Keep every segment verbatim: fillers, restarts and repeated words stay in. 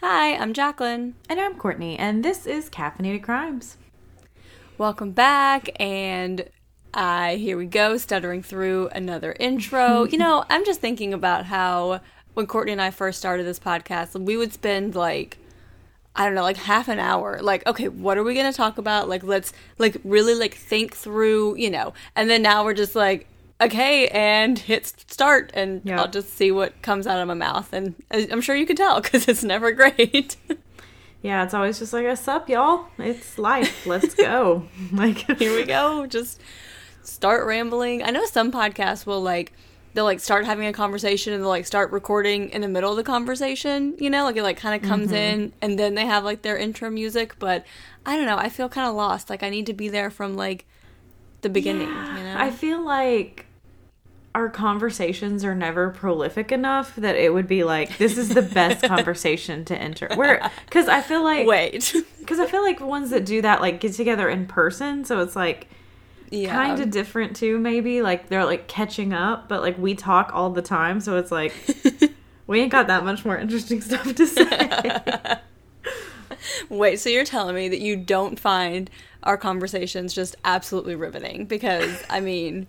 Hi, I'm Jacqueline. And I'm Courtney, and this is Caffeinated Crimes. Welcome back, and I, here we go, stuttering through another intro. You know, I'm just thinking about how when Courtney and I first started this podcast, we would spend like, I don't know, like half an hour, like, okay, what are we going to talk about? Like, let's like really like think through, you know, and then now we're just like, okay, and hit start, and yeah. I'll just see what comes out of my mouth. And I'm sure you can tell, because it's never great. Yeah, it's always just like, what's up, y'all? It's life. Let's go. Like, here we go. Just start rambling. I know some podcasts will, like, they'll, like, start having a conversation, and they'll, like, start recording in the middle of the conversation, you know? Like, it, like, kind of comes mm-hmm. in, and then they have, like, their intro music. But I don't know. I feel kind of lost. Like, I need to be there from, like, the beginning, yeah, you know? I feel like our conversations are never prolific enough that it would be like, this is the best conversation to enter. Where, because I feel like... Wait. Because I feel like ones that do that, like, get together in person, so it's, like, yeah. kind of different, too, maybe. Like, they're, like, catching up, but, like, we talk all the time, so it's, like, we ain't got that much more interesting stuff to say. Wait, so you're telling me that you don't find our conversations just absolutely riveting? Because, I mean...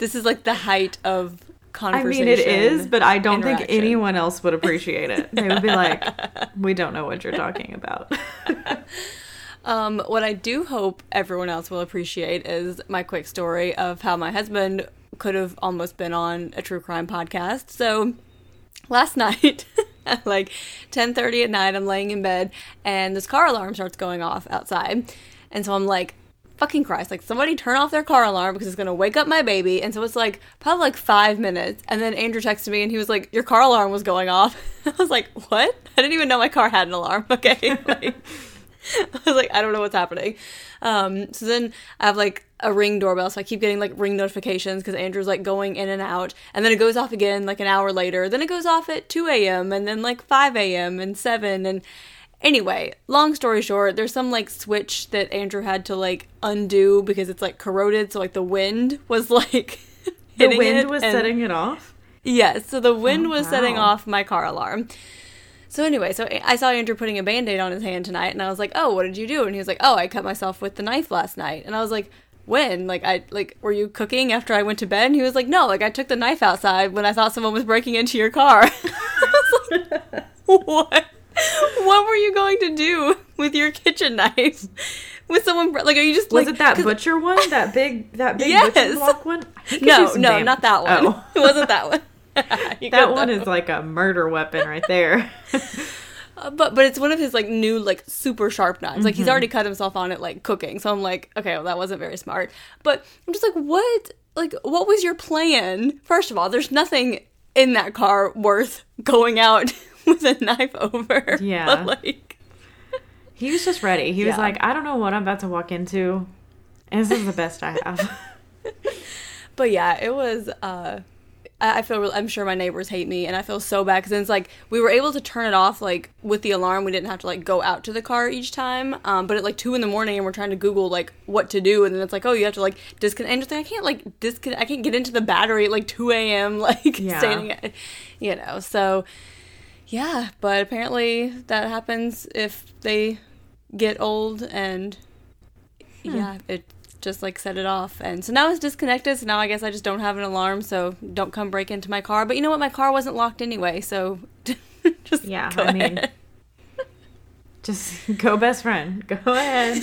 This is, like, the height of conversation. I mean, it is, but I don't think anyone else would appreciate it. They would be like, we don't know what you're talking about. um, what I do hope everyone else will appreciate is my quick story of how my husband could have almost been on a true crime podcast. So, last night... At like ten thirty at night, I'm laying in bed, and this car alarm starts going off outside. And so I'm like, fucking Christ, like, somebody turn off their car alarm because it's going to wake up my baby. And so it's, like, probably, like, five minutes. And then Andrew texted me, and he was like, your car alarm was going off. I was like, what? I didn't even know my car had an alarm, okay? Like, I was like, I don't know what's happening. Um, so then I have, like, a Ring doorbell, so I keep getting, like, Ring notifications because Andrew's, like, going in and out. And then it goes off again, like, an hour later. Then it goes off at two a.m. and then, like, five a.m. and seven and... Anyway, long story short, there's some, like, switch that Andrew had to, like, undo because it's, like, corroded. So, like, the wind was, like, hitting it. The wind was setting it off? Yes. Yeah, so the wind oh, was wow. setting off my car alarm. So, anyway, so I saw Andrew putting a Band-Aid on his hand tonight, and I was like, oh, what did you do? And he was like, oh, I cut myself with the knife last night. And I was like, when? Like, I like, were you cooking after I went to bed? And he was like, no, like, I took the knife outside when I thought someone was breaking into your car. I was like, what? What were you going to do with your kitchen knife? With someone, like, are you just like... Was it that butcher one? That big, that big yes. butcher block one? No, no, damage. Not that one. Oh. It wasn't that one. That one is like a murder weapon right there. uh, but but it's one of his, like, new, like, super sharp knives. Like, mm-hmm. he's already cut himself on it, like, cooking. So I'm like, okay, well, that wasn't very smart. But I'm just like, what? Like, what was your plan? First of all, there's nothing in that car worth going out with a knife over. Yeah. But like he was just ready. He yeah. was like, I don't know what I'm about to walk into. And this is the best I have. But yeah, it was uh I feel real, I'm sure my neighbors hate me, and I feel so bad because it's like we were able to turn it off like with the alarm. We didn't have to like go out to the car each time. Um, but at like two in the morning, and we're trying to Google like what to do, and then it's like, oh, you have to like disconnect. And just like I can't like disconnect. I can't get into the battery at like two a.m. Like yeah. standing, at, you know. So. Yeah, but apparently that happens if they get old, and hmm. yeah, it just, like, set it off. And so now it's disconnected, so now I guess I just don't have an alarm, so don't come break into my car. But you know what? My car wasn't locked anyway, so just yeah, go I ahead. mean, just go best friend. Go ahead.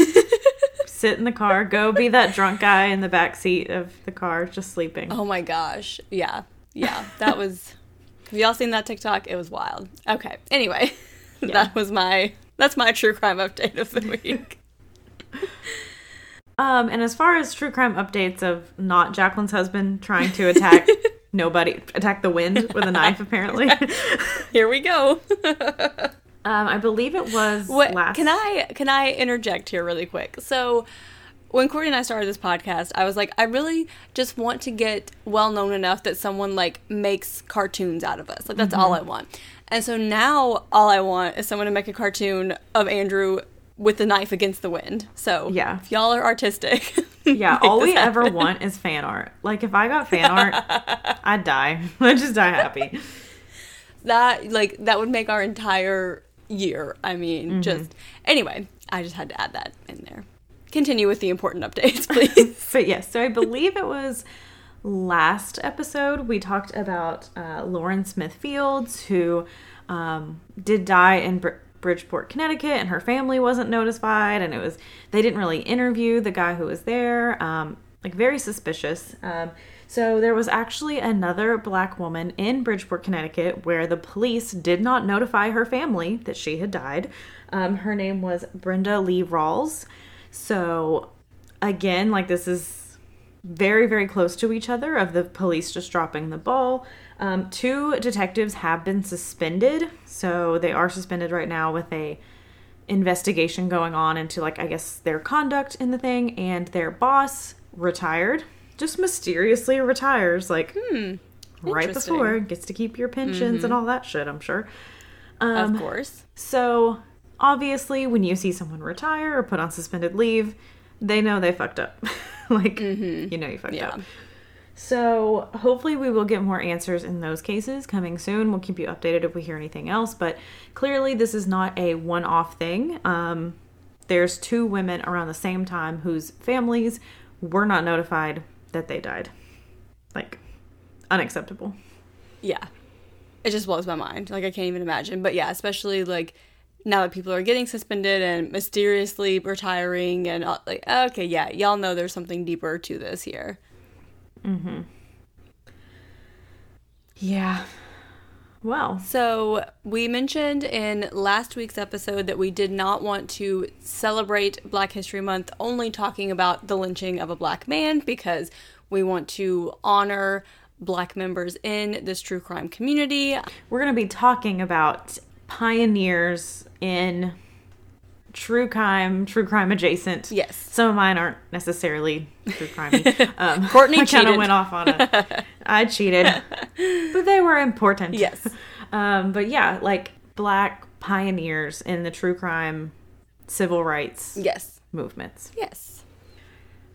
Sit in the car. Go be that drunk guy in the back seat of the car just sleeping. Oh, my gosh. Yeah. Yeah. That was... Have y'all seen that TikTok? It was wild. Okay. Anyway, yeah. that was my, that's my true crime update of the week. um, and as far as true crime updates of not Jacqueline's husband trying to attack nobody, attack the wind with a knife, apparently. Here we go. um, I believe it was what, last. Can I, can I interject here really quick? So when Courtney and I started this podcast, I was like, I really just want to get well-known enough that someone, like, makes cartoons out of us. Like, that's mm-hmm. all I want. And so now all I want is someone to make a cartoon of Andrew with the knife against the wind. So yeah. if y'all are artistic. Yeah, all we happen. ever want is fan art. Like, if I got fan art, I'd die. I'd just die happy. That, like, that would make our entire year. I mean, mm-hmm. just anyway, I just had to add that in there. Continue with the important updates, please. But yes, so I believe it was last episode we talked about uh, Lauren Smith Fields, who um, did die in Br- Bridgeport, Connecticut, and her family wasn't notified, and it was they didn't really interview the guy who was there, um, like very suspicious. Um, so there was actually another black woman in Bridgeport, Connecticut, where the police did not notify her family that she had died. Um, her name was Brenda Lee Rawls. So, again, like this is very, very close to each other of the police just dropping the ball. Um, two detectives have been suspended. So they are suspended right now with a investigation going on into, like, I guess their conduct in the thing. And their boss retired, just mysteriously retires, like, hmm, right before. Gets to keep your pensions mm-hmm. and all that shit, I'm sure. Um, of course. So... obviously, when you see someone retire or put on suspended leave, they know they fucked up. Like, mm-hmm. you know you fucked yeah. up. So, hopefully we will get more answers in those cases coming soon. We'll keep you updated if we hear anything else. But clearly, this is not a one-off thing. Um, there's two women around the same time whose families were not notified that they died. Like, unacceptable. Yeah. It just blows my mind. Like, I can't even imagine. But yeah, especially, like... now that people are getting suspended and mysteriously retiring and all, like, okay, yeah, y'all know there's something deeper to this here. Mm-hmm. Yeah. Well. So we mentioned in last week's episode that we did not want to celebrate Black History Month only talking about the lynching of a black man because we want to honor black members in this true crime community. We're going to be talking about... pioneers in true crime, true crime adjacent. Yes. Some of mine aren't necessarily true crimey. Um, Courtney I kind of went off on it. I cheated. But they were important. Yes. Um, but yeah, like black pioneers in the true crime civil rights yes. movements. Yes.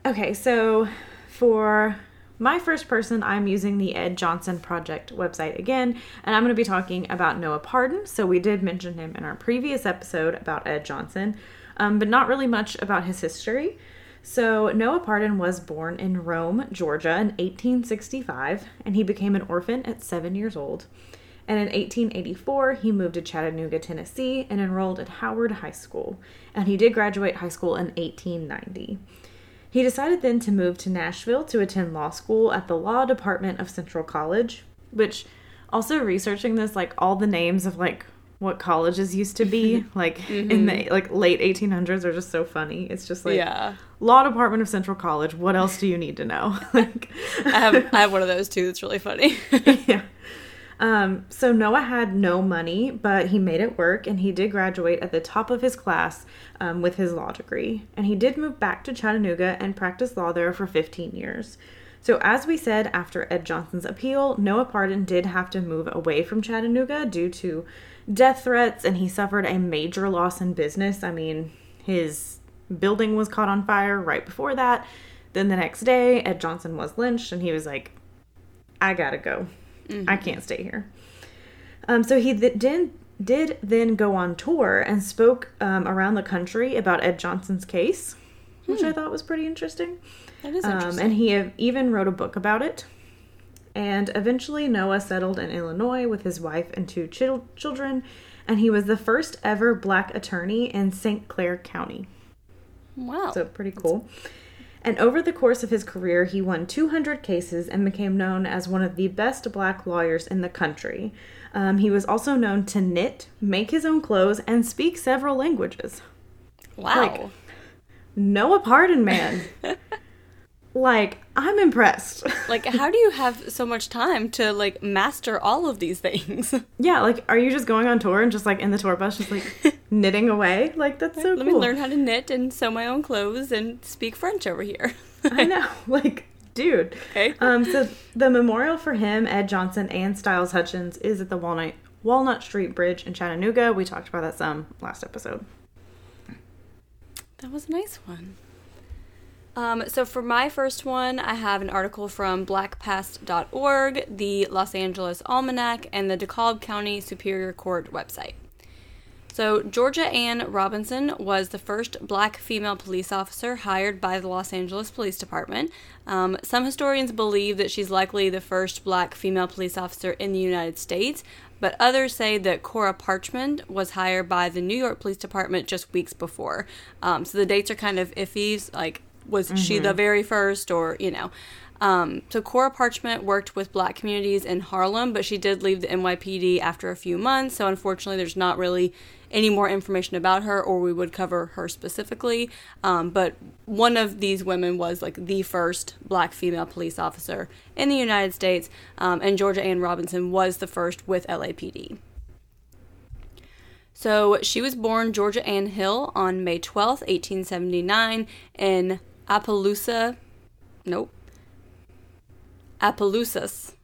Okay, so for... my first person, I'm using the Ed Johnson Project website again, and I'm going to be talking about Noah Pardon. So we did mention him in our previous episode about Ed Johnson, um, but not really much about his history. So Noah Pardon was born in Rome, Georgia in eighteen sixty-five, and he became an orphan at seven years old. And in eighteen eighty-four, he moved to Chattanooga, Tennessee, and enrolled at Howard High School. And he did graduate high school in eighteen ninety. He decided then to move to Nashville to attend law school at the law department of Central College, which also researching this, like all the names of like what colleges used to be like mm-hmm. in the like late eighteen hundreds are just so funny. It's just like yeah. law department of Central College. What else do you need to know? Like I have, I have one of those too. That's really funny. yeah. Um, so Noah had no money, but he made it work, and he did graduate at the top of his class um, with his law degree. And he did move back to Chattanooga and practice law there for fifteen years. So as we said, after Ed Johnson's appeal, Noah Pardon did have to move away from Chattanooga due to death threats, and he suffered a major loss in business. I mean, his building was caught on fire right before that. Then the next day, Ed Johnson was lynched, and he was like, I gotta go. Mm-hmm. I can't stay here. Um, so he th- did, did then go on tour and spoke um, around the country about Ed Johnson's case, hmm. which I thought was pretty interesting. That is interesting. Um, and he have even wrote a book about it. And eventually Noah settled in Illinois with his wife and two chil- children. And he was the first ever black attorney in Saint Clair County. Wow. So pretty cool. That's- And over the course of his career, he won two hundred cases and became known as one of the best black lawyers in the country. Um, he was also known to knit, make his own clothes, and speak several languages. Wow. Like, Noah Pardon, man. Like, I'm impressed. Like, how do you have so much time to, like, master all of these things? Yeah, like, are you just going on tour and just, like, in the tour bus, just, like... knitting away? Like, that's so cool. Let me learn how to knit and sew my own clothes and speak French over here. I know. Like, dude. Okay. Um, so the memorial for him, Ed Johnson, and Stiles Hutchins is at the Walnut Walnut Street Bridge in Chattanooga. We talked about that some last episode. That was a nice one. Um, so for my first one, I have an article from black past dot org, the Los Angeles Almanac, and the DeKalb County Superior Court website. So Georgia Ann Robinson was the first black female police officer hired by the Los Angeles Police Department. Um, some historians believe that she's likely the first black female police officer in the United States, but others say that Cora Parchment was hired by the New York Police Department just weeks before. Um, so the dates are kind of iffy, like, was mm-hmm. she the very first, or, you know. Um, so Cora Parchment worked with black communities in Harlem, but she did leave the N Y P D after a few months, so unfortunately there's not really any more information about her, or we would cover her specifically. Um, but one of these women was, like, the first black female police officer in the United States, um, and Georgia Ann Robinson was the first with L A P D. So she was born Georgia Ann Hill on May twelfth, eighteen seventy-nine, in Opelousas, nope. Opelousas,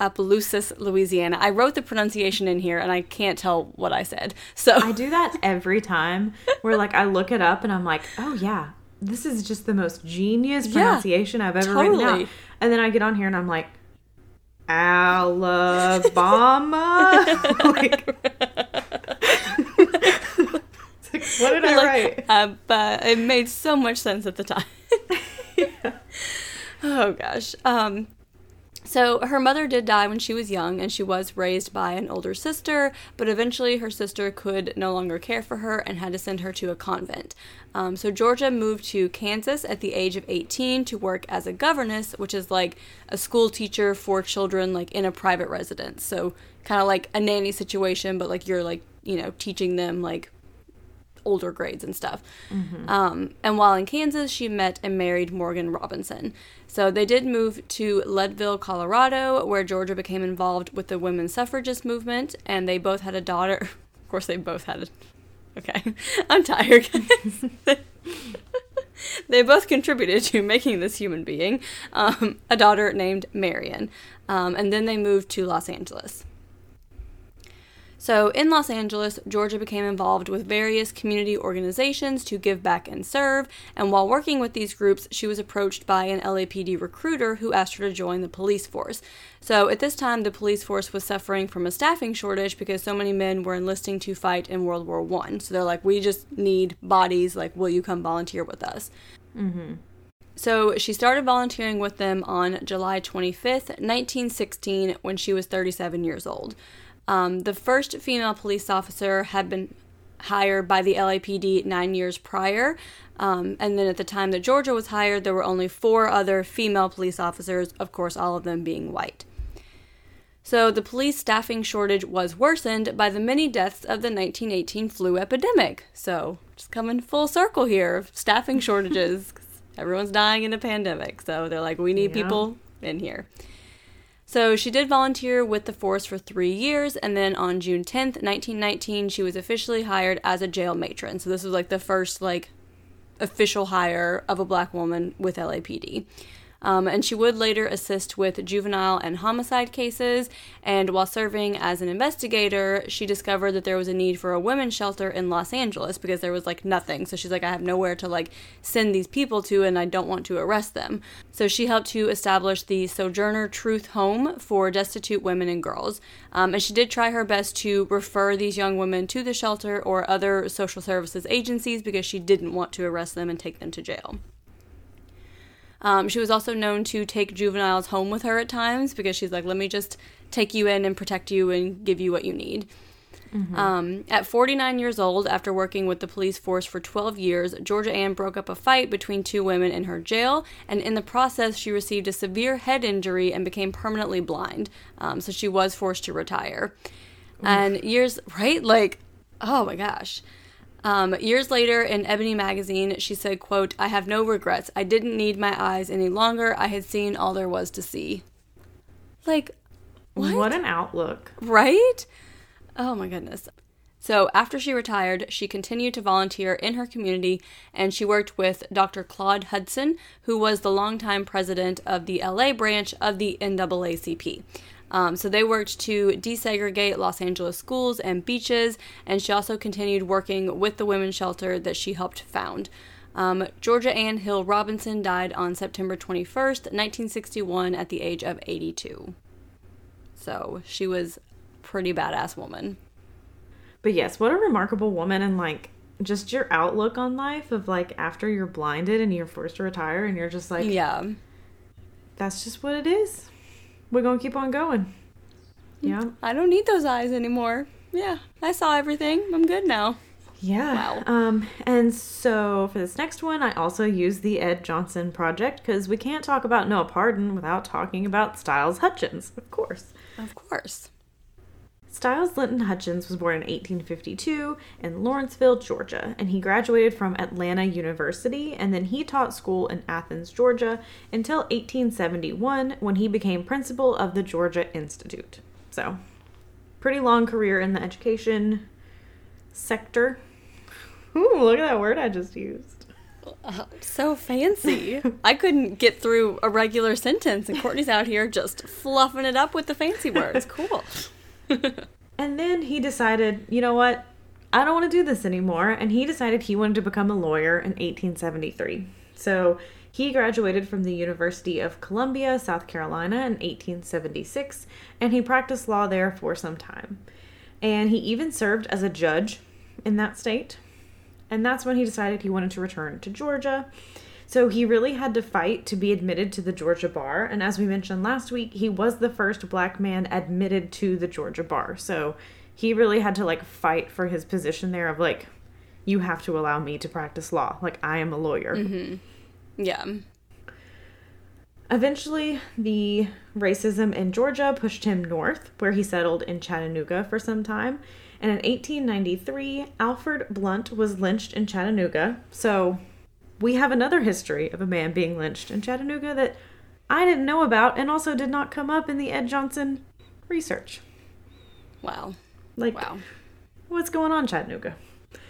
Opelousas, Louisiana. I wrote the pronunciation in here, and I can't tell what I said. So I do that every time. Where, like, I look it up, and I'm like, oh yeah, this is just the most genius pronunciation yeah, I've ever totally. written out. And then I get on here, and I'm like, Alabama. like, it's like, what did I like, write? Uh, but it made so much sense at the time. yeah. Oh, gosh. Um, so her mother did die when she was young, and she was raised by an older sister, but eventually her sister could no longer care for her and had to send her to a convent. Um, so Georgia moved to Kansas at the age of eighteen to work as a governess, which is like a school teacher for children, like, in a private residence. So kind of like a nanny situation, but, like, you're, like, you know, teaching them, like, older grades and stuff. Mm-hmm. Um, and while in Kansas, she met and married Morgan Robinson. So they did move to Leadville, Colorado, where Georgia became involved with the women's suffragist movement, and they both had a daughter. Of course, they both had a... Okay. I'm tired, guys. They both contributed to making this human being, um, a daughter named Marion. Um, and then they moved to Los Angeles. So in Los Angeles, Georgia became involved with various community organizations to give back and serve, and while working with these groups, she was approached by an L A P D recruiter who asked her to join the police force. So at this time, the police force was suffering from a staffing shortage because so many men were enlisting to fight in World War One. So they're like, we just need bodies, like, will you come volunteer with us? Mm-hmm. So she started volunteering with them on July twenty-fifth, nineteen sixteen, when she was thirty-seven years old. Um, the first female police officer had been hired by the L A P D nine years prior, um, and then at the time that Georgia was hired, there were only four other female police officers, of course, all of them being white. So the police staffing shortage was worsened by the many deaths of the nineteen eighteen flu epidemic. So just coming full circle here, staffing shortages, 'cause everyone's dying in a pandemic, so they're like, we need yeah. people in here. So she did volunteer with the force for three years, and then on June tenth, nineteen nineteen, she was officially hired as a jail matron. So this was, like, the first, like, official hire of a black woman with L A P D. Um, and she would later assist with juvenile and homicide cases, and while serving as an investigator, she discovered that there was a need for a women's shelter in Los Angeles because there was, like, nothing. So she's like, I have nowhere to, like, send these people to, and I don't want to arrest them. So she helped to establish the Sojourner Truth Home for destitute women and girls. Um, and she did try her best to refer these young women to the shelter or other social services agencies because she didn't want to arrest them and take them to jail. Um, she was also known to take juveniles home with her at times because she's like, let me just take you in and protect you and give you what you need. Mm-hmm. Um, at forty-nine years old, after working with the police force for twelve years, Georgia Ann broke up a fight between two women in her jail, and in the process, she received a severe head injury and became permanently blind. Um, so she was forced to retire. Oof. And years, right? Like, oh my gosh. Um, years later, in Ebony magazine, she said, quote, I have no regrets. I didn't need my eyes any longer. I had seen all there was to see. Like, what? What an outlook. Right? Oh, my goodness. So after she retired, she continued to volunteer in her community, and she worked with Doctor Claude Hudson, who was the longtime president of the L A branch of the N double A C P. Um, so they worked to desegregate Los Angeles schools and beaches, and she also continued working with the women's shelter that she helped found. Um, Georgia Ann Hill Robinson died on September twenty-first, nineteen sixty-one, at the age of eighty-two. So she was a pretty badass woman. But yes, what a remarkable woman, and like just your outlook on life of like after you're blinded and you're forced to retire and you're just like, yeah, that's just what it is. We're going to keep on going. Yeah. I don't need those eyes anymore. Yeah. I saw everything. I'm good now. Yeah. Wow. Um, and so for this next one, I also used the Ed Johnson project because we can't talk about Noah Pardon without talking about Stiles Hutchins. Of course. Of course. Stiles Linton Hutchins was born in eighteen fifty-two in Lawrenceville, Georgia, and he graduated from Atlanta University, and then he taught school in Athens, Georgia, until eighteen seventy-one when he became principal of the Georgia Institute. So, pretty long career in the education sector. Ooh, look at that word I just used. Uh, so fancy. I couldn't get through a regular sentence, and Courtney's out here just fluffing it up with the fancy words. Cool. And then he decided, you know what, I don't want to do this anymore. And he decided he wanted to become a lawyer in eighteen seventy-three. So he graduated from the University of Columbia, South Carolina in eighteen seventy-six, and he practiced law there for some time. And he even served as a judge in that state. And that's when he decided he wanted to return to Georgia. So he really had to fight to be admitted to the Georgia Bar. And as we mentioned last week, he was the first black man admitted to the Georgia Bar. So he really had to like fight for his position there of like, you have to allow me to practice law. Like, I am a lawyer. Mm-hmm. Yeah. Eventually, the racism in Georgia pushed him north, where he settled in Chattanooga for some time. And in eighteen ninety-three, Alfred Blunt was lynched in Chattanooga. So we have another history of a man being lynched in Chattanooga that I didn't know about and also did not come up in the Ed Johnson research. Wow. Like, wow. What's going on, Chattanooga?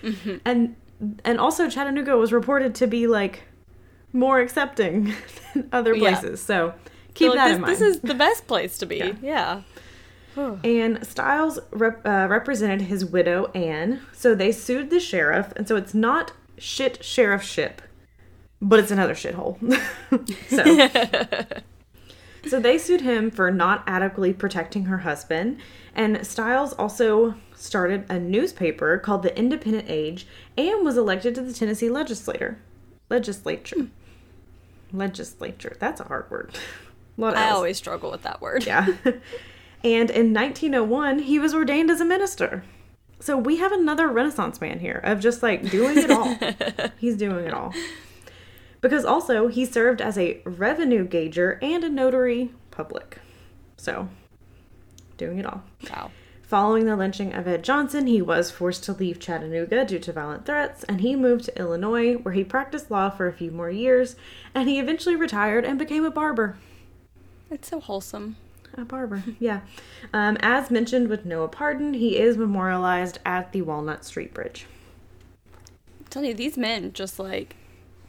Mm-hmm. And and also Chattanooga was reported to be, like, more accepting than other places. Yeah. So keep so, like, that this, in mind. This is the best place to be. Yeah. yeah. And Stiles rep, uh, represented his widow, Anne. So they sued the sheriff. And so it's not shit sheriffship. But it's another shithole. so, so they sued him for not adequately protecting her husband. And Stiles also started a newspaper called The Independent Age and was elected to the Tennessee legislature. Legislature. Legislature. That's a hard word. A lot of I else. always struggle with that word. Yeah. And in nineteen oh one, he was ordained as a minister. So we have another Renaissance man here of just like doing it all. He's doing it all. Because also, he served as a revenue gauger and a notary public. So, doing it all. Wow. Following the lynching of Ed Johnson, he was forced to leave Chattanooga due to violent threats, and he moved to Illinois, where he practiced law for a few more years, and he eventually retired and became a barber. It's so wholesome. A barber, yeah. Um, as mentioned with Noah Pardon, he is memorialized at the Walnut Street Bridge. I'm telling you, these men just like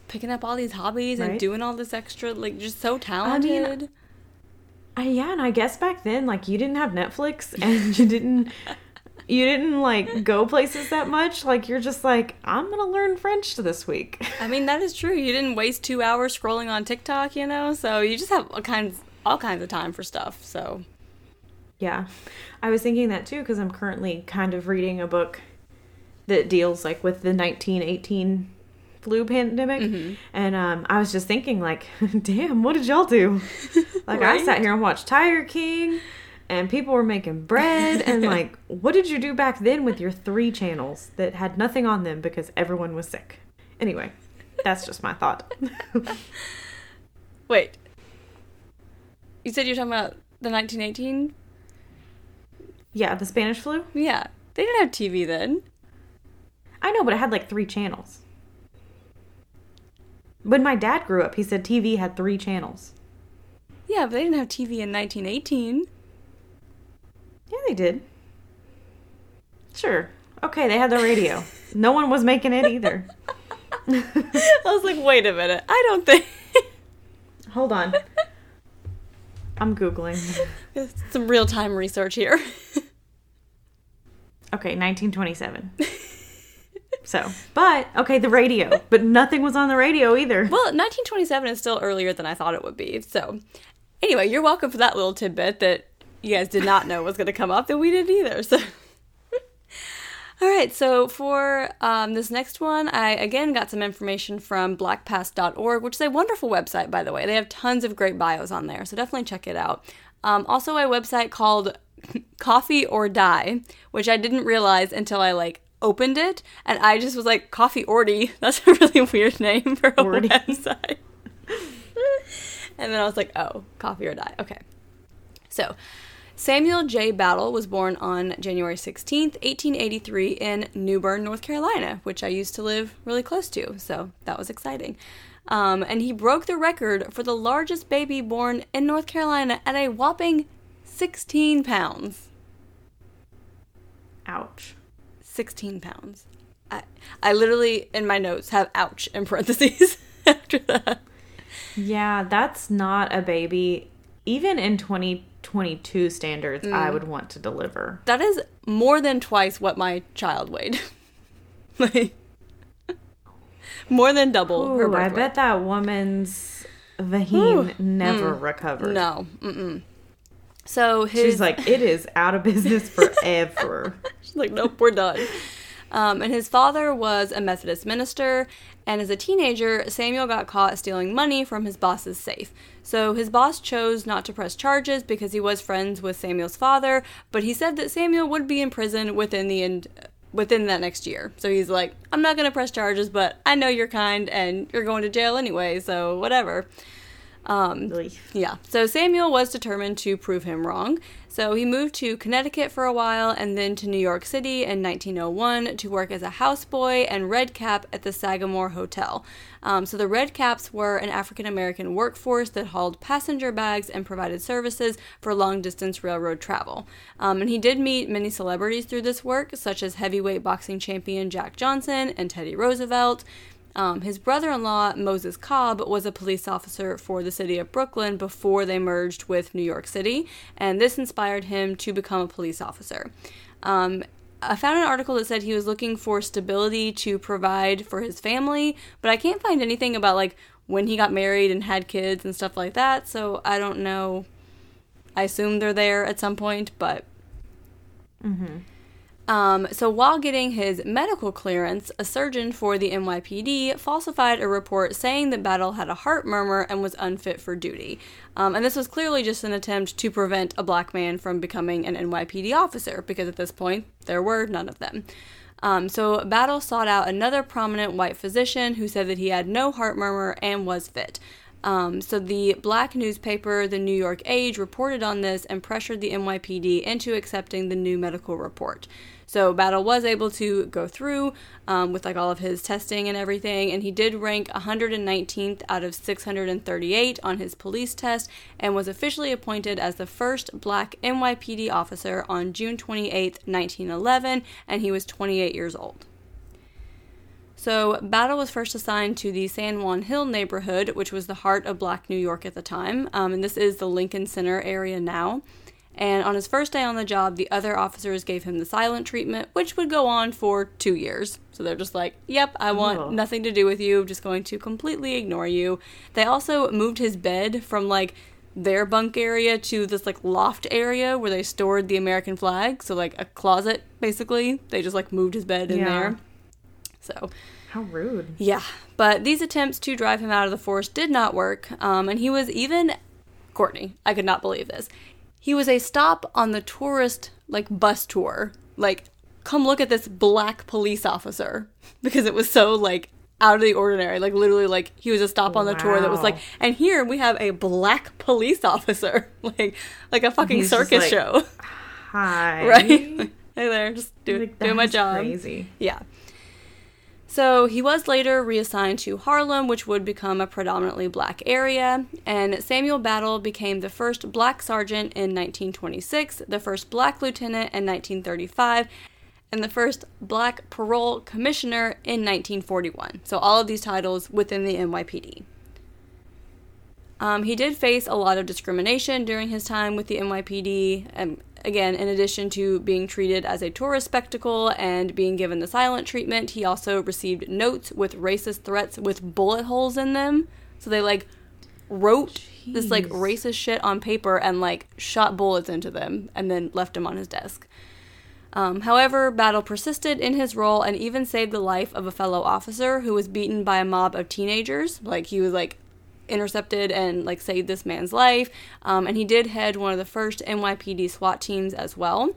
picking up all these hobbies right? and doing all this extra, like, just so talented. I mean, I, yeah, and I guess back then, like, you didn't have Netflix and you didn't, you didn't, like, go places that much. Like, you're just like, I'm going to learn French this week. I mean, that is true. You didn't waste two hours scrolling on TikTok, you know? So you just have all kinds, all kinds of time for stuff, so. Yeah. I was thinking that, too, because I'm currently kind of reading a book that deals, like, with the nineteen eighteen flu pandemic, mm-hmm. and um I was just thinking, like, damn, what did y'all do? Like, right? I sat here and watched Tiger King, and people were making bread, and, like, what did you do back then with your three channels that had nothing on them because everyone was sick? Anyway, that's just my thought. Wait. You said you were talking about the nineteen eighteen? Yeah, the Spanish flu? Yeah. They didn't have T V then. I know, but it had, like, three channels. When my dad grew up, he said T V had three channels. Yeah, but they didn't have T V in nineteen eighteen. Yeah, they did. Sure. Okay, they had the radio. No one was making it either. I was like, wait a minute. I don't think... Hold on. I'm Googling. Some real-time research here. Okay, nineteen twenty-seven. So, but, okay, the radio, but nothing was on the radio either. Well, nineteen twenty-seven is still earlier than I thought it would be. So anyway, you're welcome for that little tidbit that you guys did not know was going to come up, that we didn't either. So right, so for um, this next one, I again got some information from black past dot org, which is a wonderful website, by the way. They have tons of great bios on there, so definitely check it out. Um, also a website called Coffee or Die, which I didn't realize until I, like, opened it, and I just was like, Coffee Ordy, that's a really weird name for a Ordy. Website. And then I was like, oh, Coffee or Die, okay. So, Samuel J. Battle was born on January sixteenth, eighteen eighty-three in New Bern, North Carolina, which I used to live really close to, so that was exciting. Um, and he broke the record for the largest baby born in North Carolina at a whopping sixteen pounds. Ouch. sixteen pounds. I, I literally, in my notes, have ouch in parentheses after that. Yeah, that's not a baby. Even in twenty twenty-two standards, mm. I would want to deliver. That is more than twice what my child weighed. Like, more than double Ooh, her birth I weight. Bet that woman's vagina never mm. recovered. No. Mm-mm. So his... She's like, it is out of business forever. She's like, nope, we're done. Um, and his father was a Methodist minister, and as a teenager, Samuel got caught stealing money from his boss's safe. So his boss chose not to press charges because he was friends with Samuel's father, but he said that Samuel would be in prison within the end, within that next year. So he's like, I'm not going to press charges, but I know you're kind, and you're going to jail anyway, so whatever. Um, yeah, so Samuel was determined to prove him wrong, so he moved to Connecticut for a while and then to New York City in nineteen oh one to work as a houseboy and red cap at the Sagamore Hotel. Um, so the red caps were an African-American workforce that hauled passenger bags and provided services for long-distance railroad travel. Um, and he did meet many celebrities through this work, such as heavyweight boxing champion Jack Johnson and Teddy Roosevelt. Um, his brother-in-law, Moses Cobb, was a police officer for the city of Brooklyn before they merged with New York City, and this inspired him to become a police officer. Um, I found an article that said he was looking for stability to provide for his family, but I can't find anything about, like, when he got married and had kids and stuff like that, so I don't know. I assume they're there at some point, but... Mm-hmm. Um, so while getting his medical clearance, a surgeon for the N Y P D falsified a report saying that Battle had a heart murmur and was unfit for duty. Um, and this was clearly just an attempt to prevent a black man from becoming an N Y P D officer, because at this point, there were none of them. Um, so Battle sought out another prominent white physician who said that he had no heart murmur and was fit. Um, so the black newspaper, the New York Age, reported on this and pressured the N Y P D into accepting the new medical report. So Battle was able to go through um, with like all of his testing and everything, and he did rank one hundred nineteenth out of six hundred thirty-eight on his police test and was officially appointed as the first black N Y P D officer on June twenty-eighth, nineteen eleven, and he was twenty-eight years old. So, Battle was first assigned to the San Juan Hill neighborhood, which was the heart of black New York at the time, um, and this is the Lincoln Center area now. And on his first day on the job, the other officers gave him the silent treatment, which would go on for two years. So they're just like, yep, I want oh. nothing to do with you, I'm just going to completely ignore you. They also moved his bed from, like, their bunk area to this, like, loft area where they stored the American flag, so, like, a closet, basically. They just, like, moved his bed in yeah. there. So, how rude. Yeah. But these attempts to drive him out of the force did not work. Um, and he was even, Courtney, I could not believe this. He was a stop on the tourist, like, bus tour. Like, come look at this black police officer. Because it was so, like, out of the ordinary. Like, literally, like, he was a stop on the wow. tour that was like, and here we have a black police officer. Like, like a fucking circus like, show. Hi. Right? Like, hey there, just do, like, doing my job. Crazy. Yeah. So he was later reassigned to Harlem, which would become a predominantly black area, and Samuel Battle became the first black sergeant in nineteen twenty-six, the first black lieutenant in nineteen thirty-five, and the first black parole commissioner in nineteen forty-one. So all of these titles within the N Y P D. Um, he did face a lot of discrimination during his time with the N Y P D, and again, in addition to being treated as a tourist spectacle and being given the silent treatment, he also received notes with racist threats with bullet holes in them. So they, like, wrote Jeez. This, like, racist shit on paper and, like, shot bullets into them and then left him on his desk. Um, however, Battle persisted in his role and even saved the life of a fellow officer who was beaten by a mob of teenagers. Like, he was, like, intercepted and, like, saved this man's life. Um, and he did head one of the first N Y P D SWAT teams as well.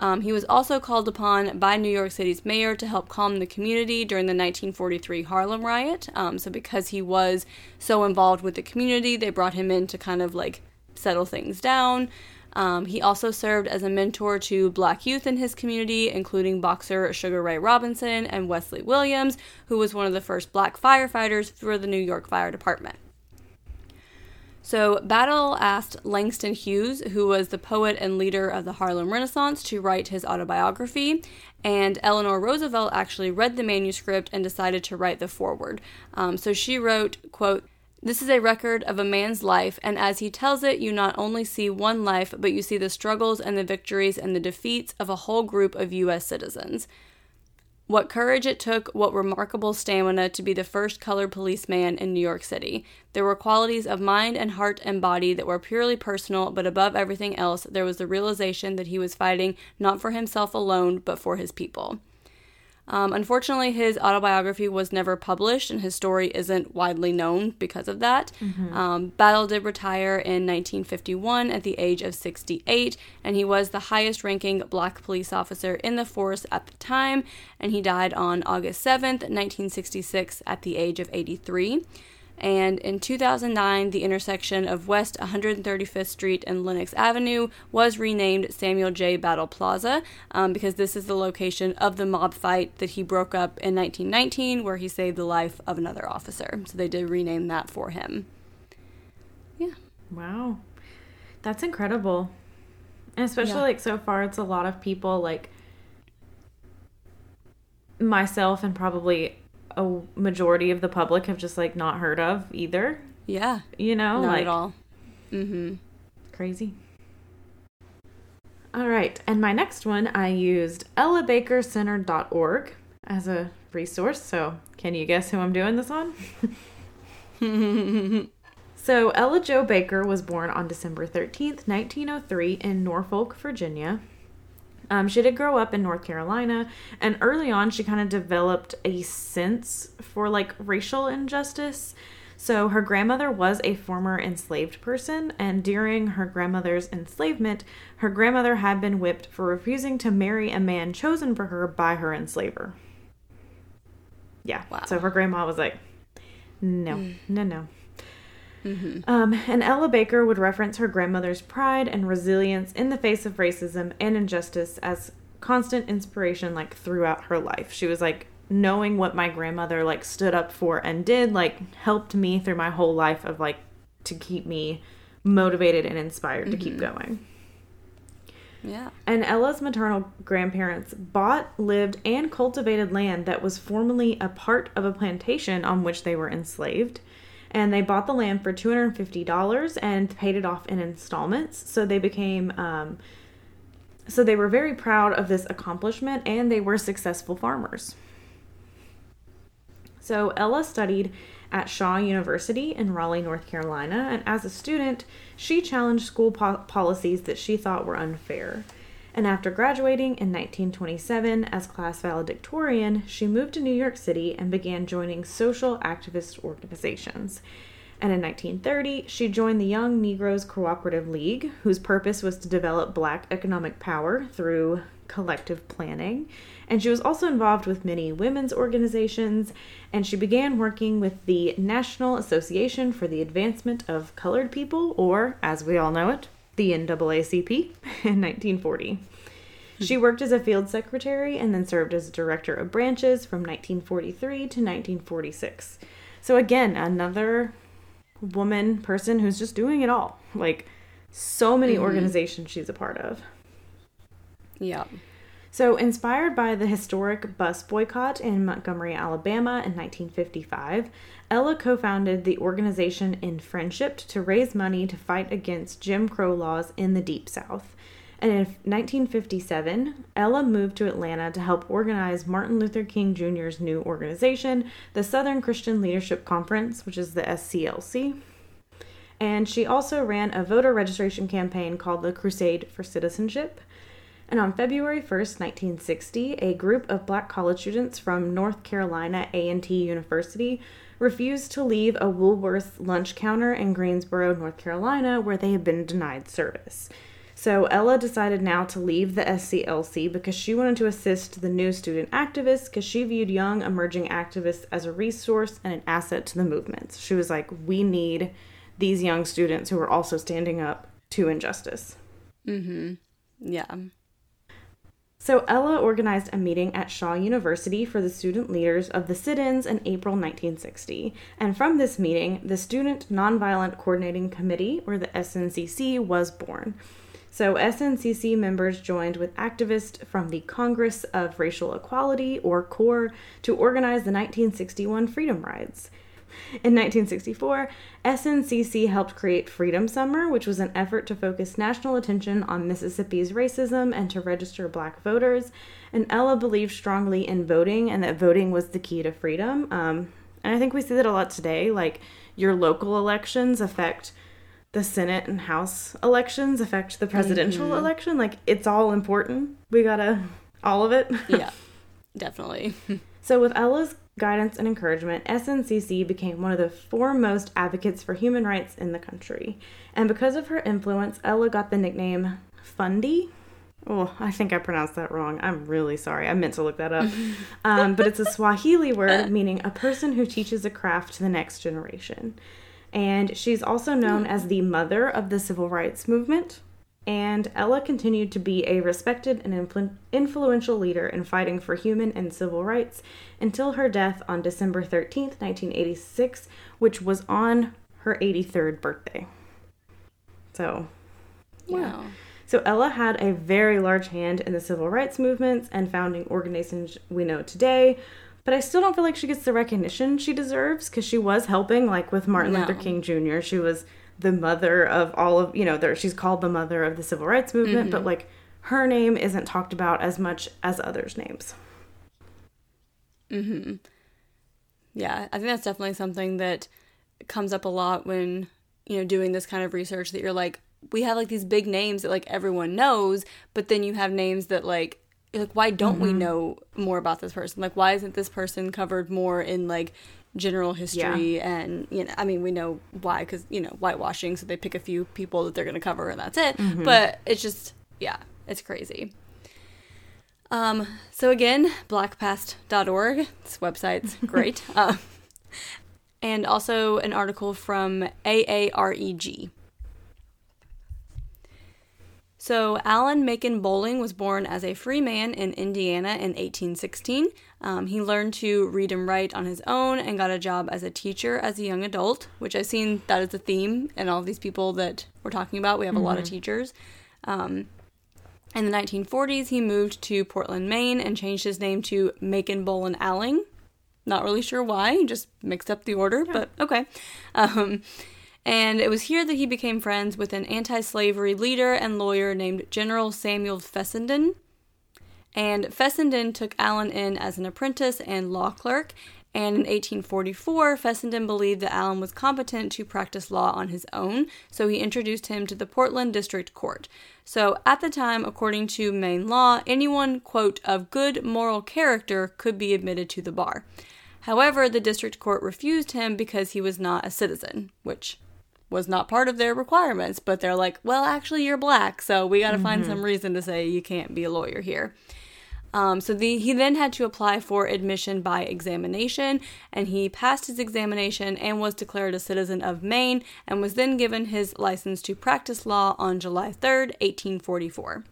Um, he was also called upon by New York City's mayor to help calm the community during the nineteen forty-three Harlem riot. Um, so because he was so involved with the community, they brought him in to kind of, like, settle things down. Um, he also served as a mentor to black youth in his community, including boxer Sugar Ray Robinson and Wesley Williams, who was one of the first black firefighters for the New York Fire Department. So Battle asked Langston Hughes, who was the poet and leader of the Harlem Renaissance, to write his autobiography, and Eleanor Roosevelt actually read the manuscript and decided to write the foreword. Um, so she wrote, quote, "This is a record of a man's life, and as he tells it, you not only see one life, but you see the struggles and the victories and the defeats of a whole group of U S citizens. What courage it took, what remarkable stamina to be the first colored policeman in New York City. There were qualities of mind and heart and body that were purely personal, but above everything else, there was the realization that he was fighting not for himself alone, but for his people." Um, unfortunately, his autobiography was never published, and his story isn't widely known because of that. Mm-hmm. Um, Battle did retire in nineteen fifty-one at the age of sixty-eight, and he was the highest-ranking black police officer in the force at the time, and he died on August seventh, nineteen sixty-six, at the age of eighty-three. And in two thousand nine, the intersection of West one hundred thirty-fifth Street and Lenox Avenue was renamed Samuel J. Battle Plaza, um, because this is the location of the mob fight that he broke up in nineteen nineteen, where he saved the life of another officer. So they did rename that for him. Yeah. Wow. That's incredible. And especially, yeah. like, so far, it's a lot of people, like, myself and probably a majority of the public have just, like, not heard of either. Yeah. You know? Not like, at all. Mm-hmm. Crazy. All right. And my next one, I used ella baker center dot org as a resource. So can you guess who I'm doing this on? So Ella Jo Baker was born on December thirteenth, nineteen oh three in Norfolk, Virginia. Um, she did grow up in North Carolina, and early on she kind of developed a sense for, like, racial injustice. So her grandmother was a former enslaved person, and during her grandmother's enslavement, her grandmother had been whipped for refusing to marry a man chosen for her by her enslaver. Yeah. Wow. So her grandma was like, no, mm. no, no. Mm-hmm. Um, and Ella Baker would reference her grandmother's pride and resilience in the face of racism and injustice as constant inspiration, like, throughout her life. She was like, knowing what my grandmother, like, stood up for and did, like, helped me through my whole life of, like, to keep me motivated and inspired mm-hmm. to keep going. Yeah. And Ella's maternal grandparents bought, lived, and cultivated land that was formerly a part of a plantation on which they were enslaved. And they bought the land for two hundred fifty dollars and paid it off in installments. So they became, um, so they were very proud of this accomplishment, and they were successful farmers. So Ella studied at Shaw University in Raleigh, North Carolina. And as a student, she challenged school po- policies that she thought were unfair. And after graduating in nineteen twenty-seven as class valedictorian, she moved to New York City and began joining social activist organizations. And in nineteen thirty, she joined the Young Negroes Cooperative League, whose purpose was to develop black economic power through collective planning. And she was also involved with many women's organizations, and she began working with the National Association for the Advancement of Colored People, or as we all know it, the N double A C P, in nineteen forty. She worked as a field secretary and then served as director of branches from nineteen forty-three to nineteen forty-six. So again, another woman person who's just doing it all. Like, so many mm-hmm. organizations she's a part of. Yeah. So inspired by the historic bus boycott in Montgomery, Alabama in nineteen fifty-five, Ella co-founded the organization In Friendship to raise money to fight against Jim Crow laws in the Deep South. And in nineteen fifty-seven, Ella moved to Atlanta to help organize Martin Luther King Junior's new organization, the Southern Christian Leadership Conference, which is the S C L C. And she also ran a voter registration campaign called the Crusade for Citizenship. And on February first, nineteen sixty, a group of black college students from North Carolina A and T University refused to leave a Woolworth's lunch counter in Greensboro, North Carolina, where they had been denied service. So Ella decided now to leave the S C L C because she wanted to assist the new student activists because she viewed young emerging activists as a resource and an asset to the movement. She was like, we need these young students who are also standing up to injustice. Mm-hmm. Yeah. So Ella organized a meeting at Shaw University for the student leaders of the sit-ins in April nineteen sixty. And from this meeting, the Student Nonviolent Coordinating Committee, or the S N C C, was born. So S N C C members joined with activists from the Congress of Racial Equality, or CORE, to organize the nineteen sixty-one Freedom Rides. In nineteen sixty-four, S N C C helped create Freedom Summer, which was an effort to focus national attention on Mississippi's racism and to register black voters. And Ella believed strongly in voting and that voting was the key to freedom. Um, and I think we see that a lot today. Like, your local elections affect the Senate and House elections, affect the presidential mm-hmm. election. Like, it's all important. We gotta, all of it. Yeah, definitely. So with Ella's guidance and encouragement, S N C C became one of the foremost advocates for human rights in the country. And because of her influence, Ella got the nickname Fundy. Oh, I think I pronounced that wrong. I'm really sorry. I meant to look that up. um, but it's a Swahili word meaning a person who teaches a craft to the next generation. And she's also known as the mother of the civil rights movement. And Ella continued to be a respected and influ- influential leader in fighting for human and civil rights until her death on December thirteenth, nineteen eighty-six, which was on her eighty-third birthday. So, yeah. Wow. So Ella had a very large hand in the civil rights movements and founding organizations we know today, but I still don't feel like she gets the recognition she deserves because she was helping, like with Martin no. Luther King Junior She was the mother of all of, you know, there, she's called the mother of the civil rights movement, mm-hmm. but, like, her name isn't talked about as much as others' names. Mm-hmm. Yeah, I think that's definitely something that comes up a lot when, you know, doing this kind of research that you're like, we have, like, these big names that, like, everyone knows, but then you have names that, like, you're like, why don't mm-hmm. we know more about this person? Like, why isn't this person covered more in, like, general history yeah. and, you know, I mean, we know why because, you know, whitewashing, so they pick a few people that they're going to cover and that's it. Mm-hmm. But it's just, yeah, it's crazy. Um, so again, black past dot org, this website's great. uh, and also an article from A A R E G. So Alan Macon Bowling was born as a free man in Indiana in eighteen sixteen. Um, he learned to read and write on his own and got a job as a teacher as a young adult, which I've seen that is a theme in all these people that we're talking about. We have mm-hmm. a lot of teachers. Um, in the nineteen forties, he moved to Portland, Maine and changed his name to Macon Bowling Alling. Not really sure why. He just mixed up the order, yeah. but okay. Um And it was here that he became friends with an anti-slavery leader and lawyer named General Samuel Fessenden. And Fessenden took Allen in as an apprentice and law clerk. And in eighteen forty-four, Fessenden believed that Allen was competent to practice law on his own, so he introduced him to the Portland District Court. So at the time, according to Maine law, anyone, quote, of good moral character could be admitted to the bar. However, the district court refused him because he was not a citizen, which was not part of their requirements, but they're like, well, actually, you're black, so we got to mm-hmm. find some reason to say you can't be a lawyer here. Um, so the, he then had to apply for admission by examination, and he passed his examination and was declared a citizen of Maine and was then given his license to practice law on July third, eighteen forty-four.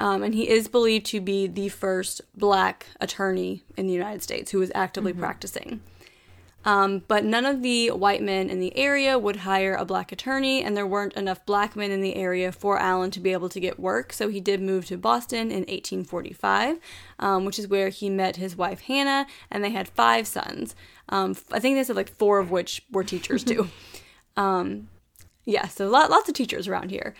Um, and he is believed to be the first black attorney in the United States who was actively mm-hmm. practicing. Um, but none of the white men in the area would hire a black attorney, and there weren't enough black men in the area for Allen to be able to get work, so he did move to Boston in eighteen forty-five, um, which is where he met his wife Hannah, and they had five sons. Um, I think they said like four of which were teachers too. um, yeah, so lot, lots of teachers around here.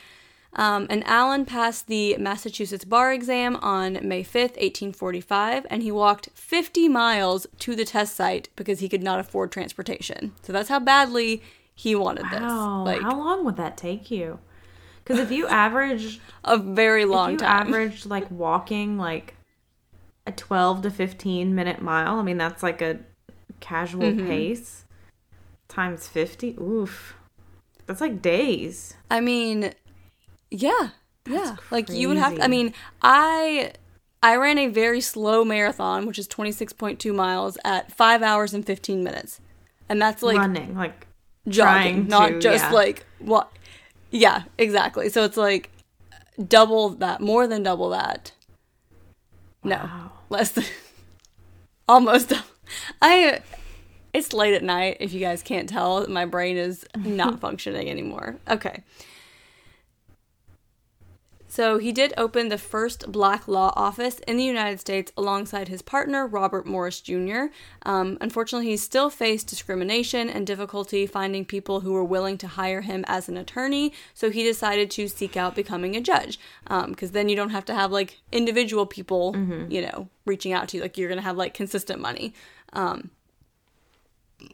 Um, and Allen passed the Massachusetts bar exam on May fifth, eighteen forty-five, and he walked fifty miles to the test site because he could not afford transportation. So that's how badly he wanted wow. this. Like, how long would that take you? Because if you averaged... a very long if you time. averaged, like, walking, like, a twelve to fifteen minute mile, I mean, that's, like, a casual mm-hmm. pace. Times fifty? Oof. That's, like, days. I mean, yeah. That's yeah. crazy. Like, you would have... to, I mean, I... I ran a very slow marathon, which is twenty-six point two miles, at five hours and fifteen minutes. And that's, like... running, like... jogging, not to, just, yeah. like... what? Yeah, exactly. So it's, like, double that. More than double that. No. Wow. Less than... almost double. I... It's late at night, if you guys can't tell. My brain is not functioning anymore. Okay. So he did open the first black law office in the United States alongside his partner, Robert Morris Junior Um, unfortunately, he still faced discrimination and difficulty finding people who were willing to hire him as an attorney, so he decided to seek out becoming a judge, because um, then you don't have to have, like, individual people, mm-hmm. you know, reaching out to you. Like, you're going to have, like, consistent money. Um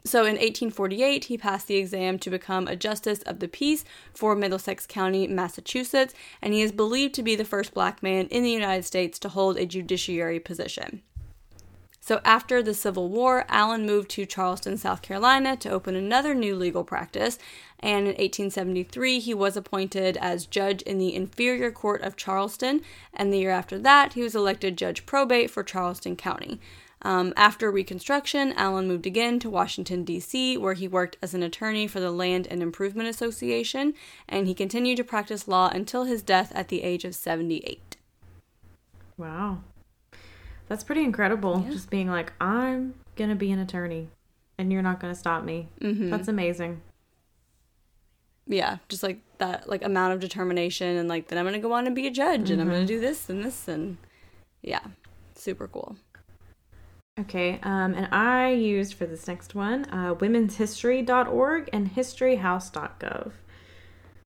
So in eighteen forty-eight, he passed the exam to become a justice of the peace for Middlesex County, Massachusetts, and he is believed to be the first black man in the United States to hold a judiciary position. So after the Civil War, Allen moved to Charleston, South Carolina to open another new legal practice, and in eighteen seventy-three, he was appointed as judge in the Inferior Court of Charleston, and the year after that, he was elected judge probate for Charleston County. Um, after Reconstruction, Allen moved again to Washington, D C, where he worked as an attorney for the Land and Improvement Association, and he continued to practice law until his death at the age of seventy-eight. Wow. That's pretty incredible, yeah. Just being like, I'm going to be an attorney, and you're not going to stop me. Mm-hmm. That's amazing. Yeah, just like that like amount of determination, and like, then I'm going to go on and be a judge, mm-hmm. and I'm going to do this and this, and yeah, super cool. Okay, um, and I used for this next one, uh, women's history dot org and history house dot gov.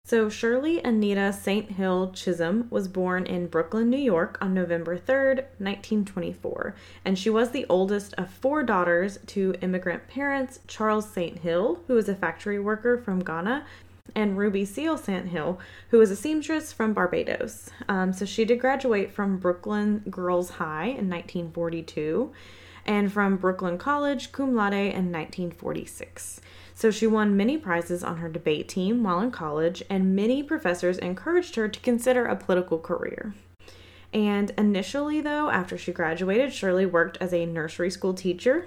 So Shirley Anita Saint Hill Chisholm was born in Brooklyn, New York on November third, nineteen twenty-four, and she was the oldest of four daughters to immigrant parents Charles Saint Hill, who was a factory worker from Ghana, and Ruby Seal Sant Hill, who was a seamstress from Barbados. Um, so she did graduate from Brooklyn Girls High in nineteen forty-two and from Brooklyn College, cum laude, in nineteen forty-six. So she won many prizes on her debate team while in college, and many professors encouraged her to consider a political career. And initially, though, after she graduated, Shirley worked as a nursery school teacher.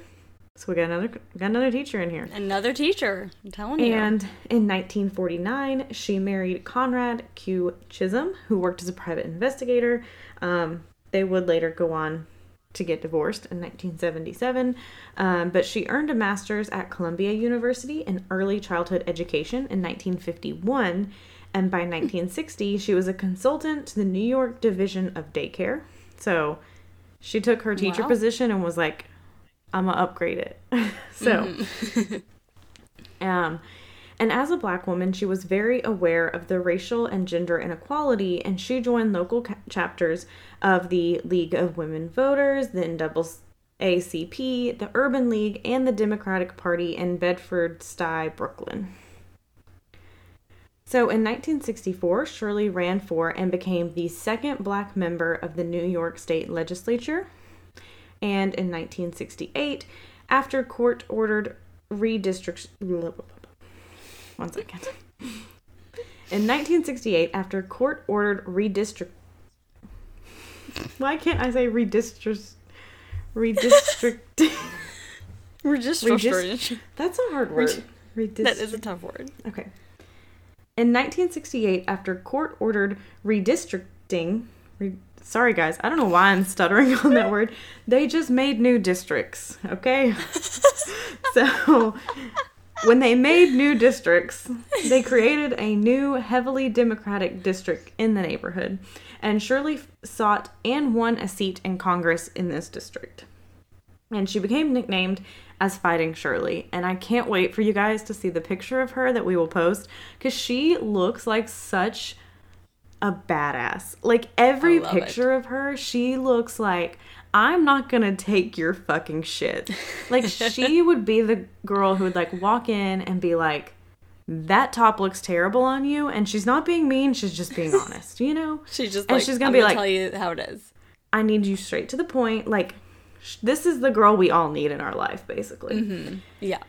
So we got another got another teacher in here. Another teacher, I'm telling you. And in nineteen forty-nine, she married Conrad Q. Chisholm, who worked as a private investigator. Um, they would later go on to get divorced in nineteen seventy-seven. Um, but she earned a master's at Columbia University in early childhood education in nineteen fifty-one. And by nineteen sixty, she was a consultant to the New York Division of Daycare. So she took her teacher wow. position and was like, I'm going to upgrade it. So, mm-hmm. um, and as a black woman, she was very aware of the racial and gender inequality, and she joined local ca- chapters of the League of Women Voters, the N double A C P, the Urban League, and the Democratic Party in Bedford Stuyvesant, Brooklyn. So in nineteen sixty-four, Shirley ran for and became the second black member of the New York State Legislature. And in nineteen sixty-eight, after court ordered redistrict... One second. In nineteen sixty-eight, after court ordered redistrict... Why can't I say redistrict... Redistricting? Redistricting. That's a hard word. Redist- that is a tough word. Okay. In nineteen sixty-eight, after court ordered redistricting... Re- Sorry, guys. I don't know why I'm stuttering on that word. They just made new districts, okay? So, when they made new districts, they created a new, heavily Democratic district in the neighborhood. And Shirley sought and won a seat in Congress in this district. And she became nicknamed as Fighting Shirley. And I can't wait for you guys to see the picture of her that we will post, because she looks like such... a badass. Like, every picture it. of her, she looks like, I'm not gonna take your fucking shit. Like, she would be the girl who would, like, walk in and be like, that top looks terrible on you, and she's not being mean, she's just being honest, you know? She's just and like, she's gonna I'm be gonna like, tell you how it is. I need you straight to the point. Like, sh- this is the girl we all need in our life, basically. Mm-hmm. Yeah.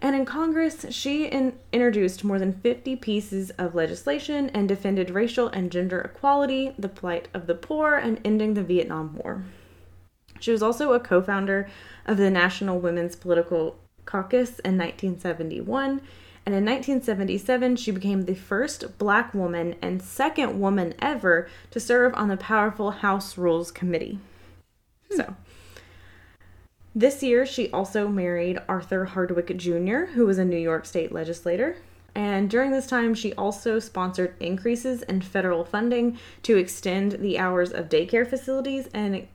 And in Congress, she in- introduced more than fifty pieces of legislation and defended racial and gender equality, the plight of the poor, and ending the Vietnam War. She was also a co-founder of the National Women's Political Caucus in nineteen seventy-one, and in nineteen seventy-seven, she became the first black woman and second woman ever to serve on the powerful House Rules Committee. Hmm. So, this year, she also married Arthur Hardwick Junior, who was a New York state legislator. And during this time, she also sponsored increases in federal funding to extend the hours of daycare facilities and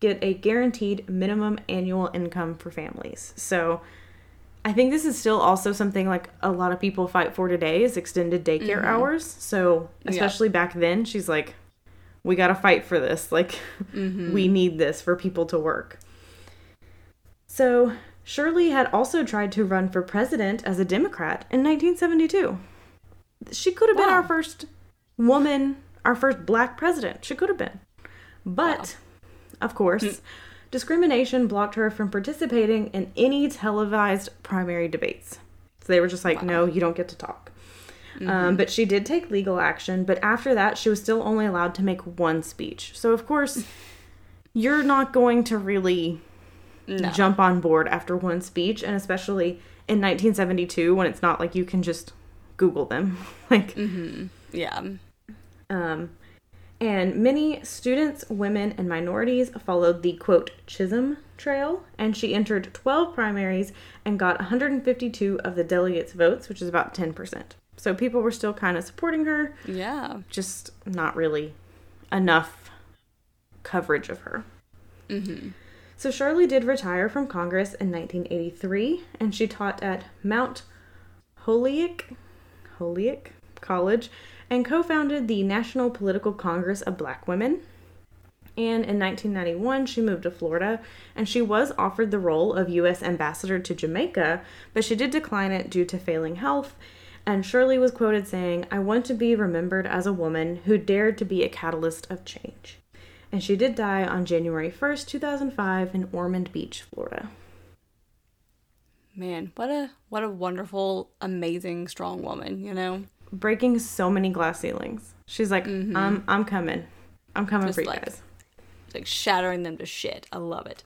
get a guaranteed minimum annual income for families. So, I think this is still also something like a lot of people fight for today is extended daycare mm-hmm. hours. So especially yeah. back then, she's like, we got to fight for this. Like, mm-hmm. we need this for people to work. So Shirley had also tried to run for president as a Democrat in nineteen seventy-two. She could have wow. been our first woman, our first black president. She could have been. But, wow. of course... Mm. Discrimination blocked her from participating in any televised primary debates. So they were just like, wow. no, you don't get to talk. Mm-hmm. Um, but she did take legal action. But after that, she was still only allowed to make one speech. So, of course, you're not going to really no. jump on board after one speech. And especially in nineteen seventy-two, when it's not like you can just Google them. like, mm-hmm. yeah. Um. And many students, women, and minorities followed the, quote, Chisholm Trail, and she entered twelve primaries and got one hundred fifty-two of the delegates' votes, which is about ten percent. So people were still kind of supporting her. Yeah. Just not really enough coverage of her. Mm-hmm. So Shirley did retire from Congress in nineteen eighty-three, and she taught at Mount Holyoke, Holyoke College, and co-founded the National Political Congress of Black Women. And in nineteen ninety-one, she moved to Florida, and she was offered the role of U S ambassador to Jamaica, but she did decline it due to failing health, and Shirley was quoted saying, "I want to be remembered as a woman who dared to be a catalyst of change." And she did die on January first, two thousand five in Ormond Beach, Florida. Man, what a what a wonderful, amazing, strong woman, you know? Breaking so many glass ceilings. She's like, mm-hmm. I'm I'm coming. I'm coming Just for you like, guys. Like shattering them to shit. I love it.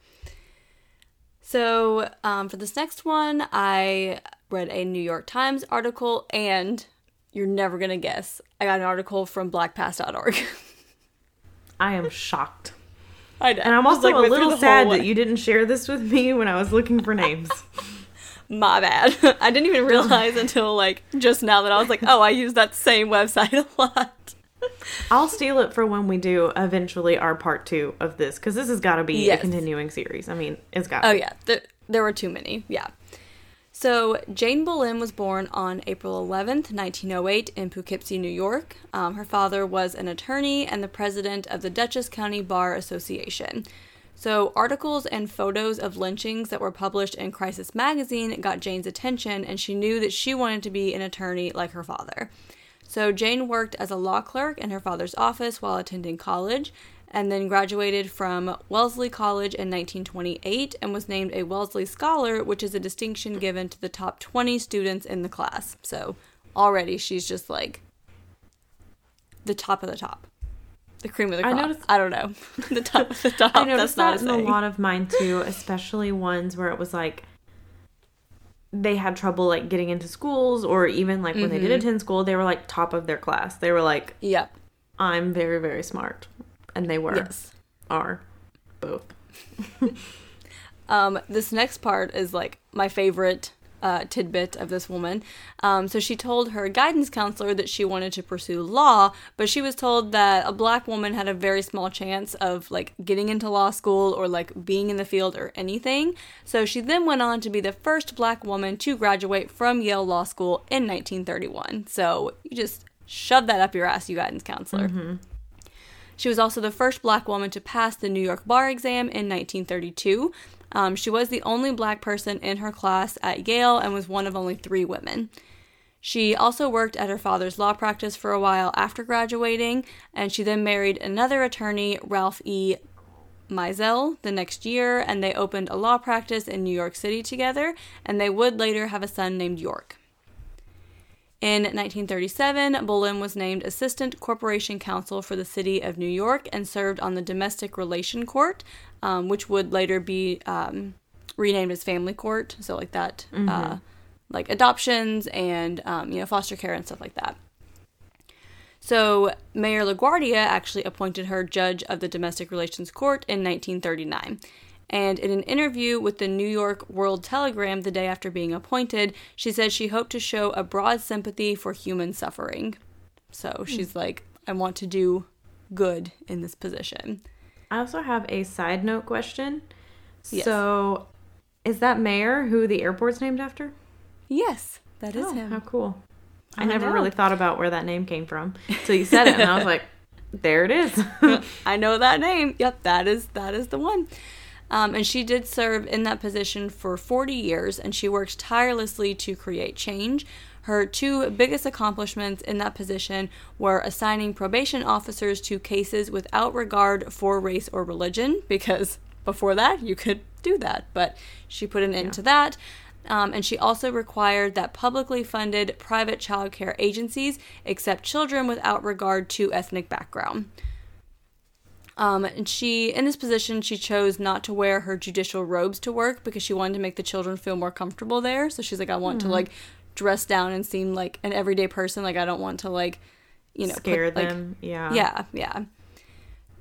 So um, for this next one, I read a New York Times article, and you're never going to guess. I got an article from black past dot org. I am shocked. I know. And I'm also like, a little sad that you didn't share this with me when I was looking for names. My bad. I didn't even realize until, like, just now that I was like, oh, I use that same website a lot. I'll steal it for when we do eventually our part two of this, because this has got to be yes. a continuing series. I mean, it's got to Oh, be. yeah. There, there were too many. Yeah. So, Jane Boleyn was born on April eleventh, nineteen oh eight in Poughkeepsie, New York. Um, her father was an attorney and the president of the Dutchess County Bar Association. So articles and photos of lynchings that were published in Crisis Magazine got Jane's attention, and she knew that she wanted to be an attorney like her father. So Jane worked as a law clerk in her father's office while attending college, and then graduated from Wellesley College in nineteen twenty-eight and was named a Wellesley Scholar, which is a distinction given to the top twenty students in the class. So already she's just like the top of the top. The cream of the crop. I, noticed, I don't know. The top of the top. I noticed that's not that a in a lot of mine, too, especially ones where it was, like, they had trouble, like, getting into schools, or even, like, when mm-hmm. they did attend school, they were, like, top of their class. They were, like, yep. I'm very, very smart. And they were. Yes. Are. Both. um, this next part is, like, my favorite Uh, tidbit of this woman. Um, so she told her guidance counselor that she wanted to pursue law, but she was told that a black woman had a very small chance of like getting into law school or like being in the field or anything. So she then went on to be the first black woman to graduate from Yale Law School in nineteen thirty-one. So you just shove that up your ass, you guidance counselor. Mm-hmm. She was also the first black woman to pass the New York Bar exam in nineteen thirty-two. Um, she was the only black person in her class at Yale and was one of only three women. She also worked at her father's law practice for a while after graduating, and she then married another attorney, Ralph E. Mizell, the next year, and they opened a law practice in New York City together, and they would later have a son named York. In nineteen thirty-seven, Bolin was named Assistant Corporation Counsel for the City of New York and served on the Domestic Relation Court, um, which would later be um, renamed as Family Court, so like that, mm-hmm. uh, like adoptions and, um, you know, foster care and stuff like that. So Mayor LaGuardia actually appointed her judge of the Domestic Relations Court in nineteen thirty-nine. And in an interview with the New York World Telegram the day after being appointed, she said she hoped to show a broad sympathy for human suffering. So she's like, I want to do good in this position. I also have a side note question. Yes. So is that mayor who the airport's named after? Yes, that is oh, him. How cool. I, I never know. really thought about where that name came from. So you said it, and I was like, there it is. I know that name. Yep, that is that is the one. Um, and she did serve in that position for forty years, and she worked tirelessly to create change. Her two biggest accomplishments in that position were assigning probation officers to cases without regard for race or religion, because before that, you could do that. But she put an end yeah. to that. Um, and she also required that publicly funded private child care agencies accept children without regard to ethnic background. Um, and she, in this position, she chose not to wear her judicial robes to work because she wanted to make the children feel more comfortable there. So she's like, I want mm-hmm. to, like, dress down and seem like an everyday person. Like, I don't want to, like, you know. Scare put, them. Like, yeah. Yeah, yeah.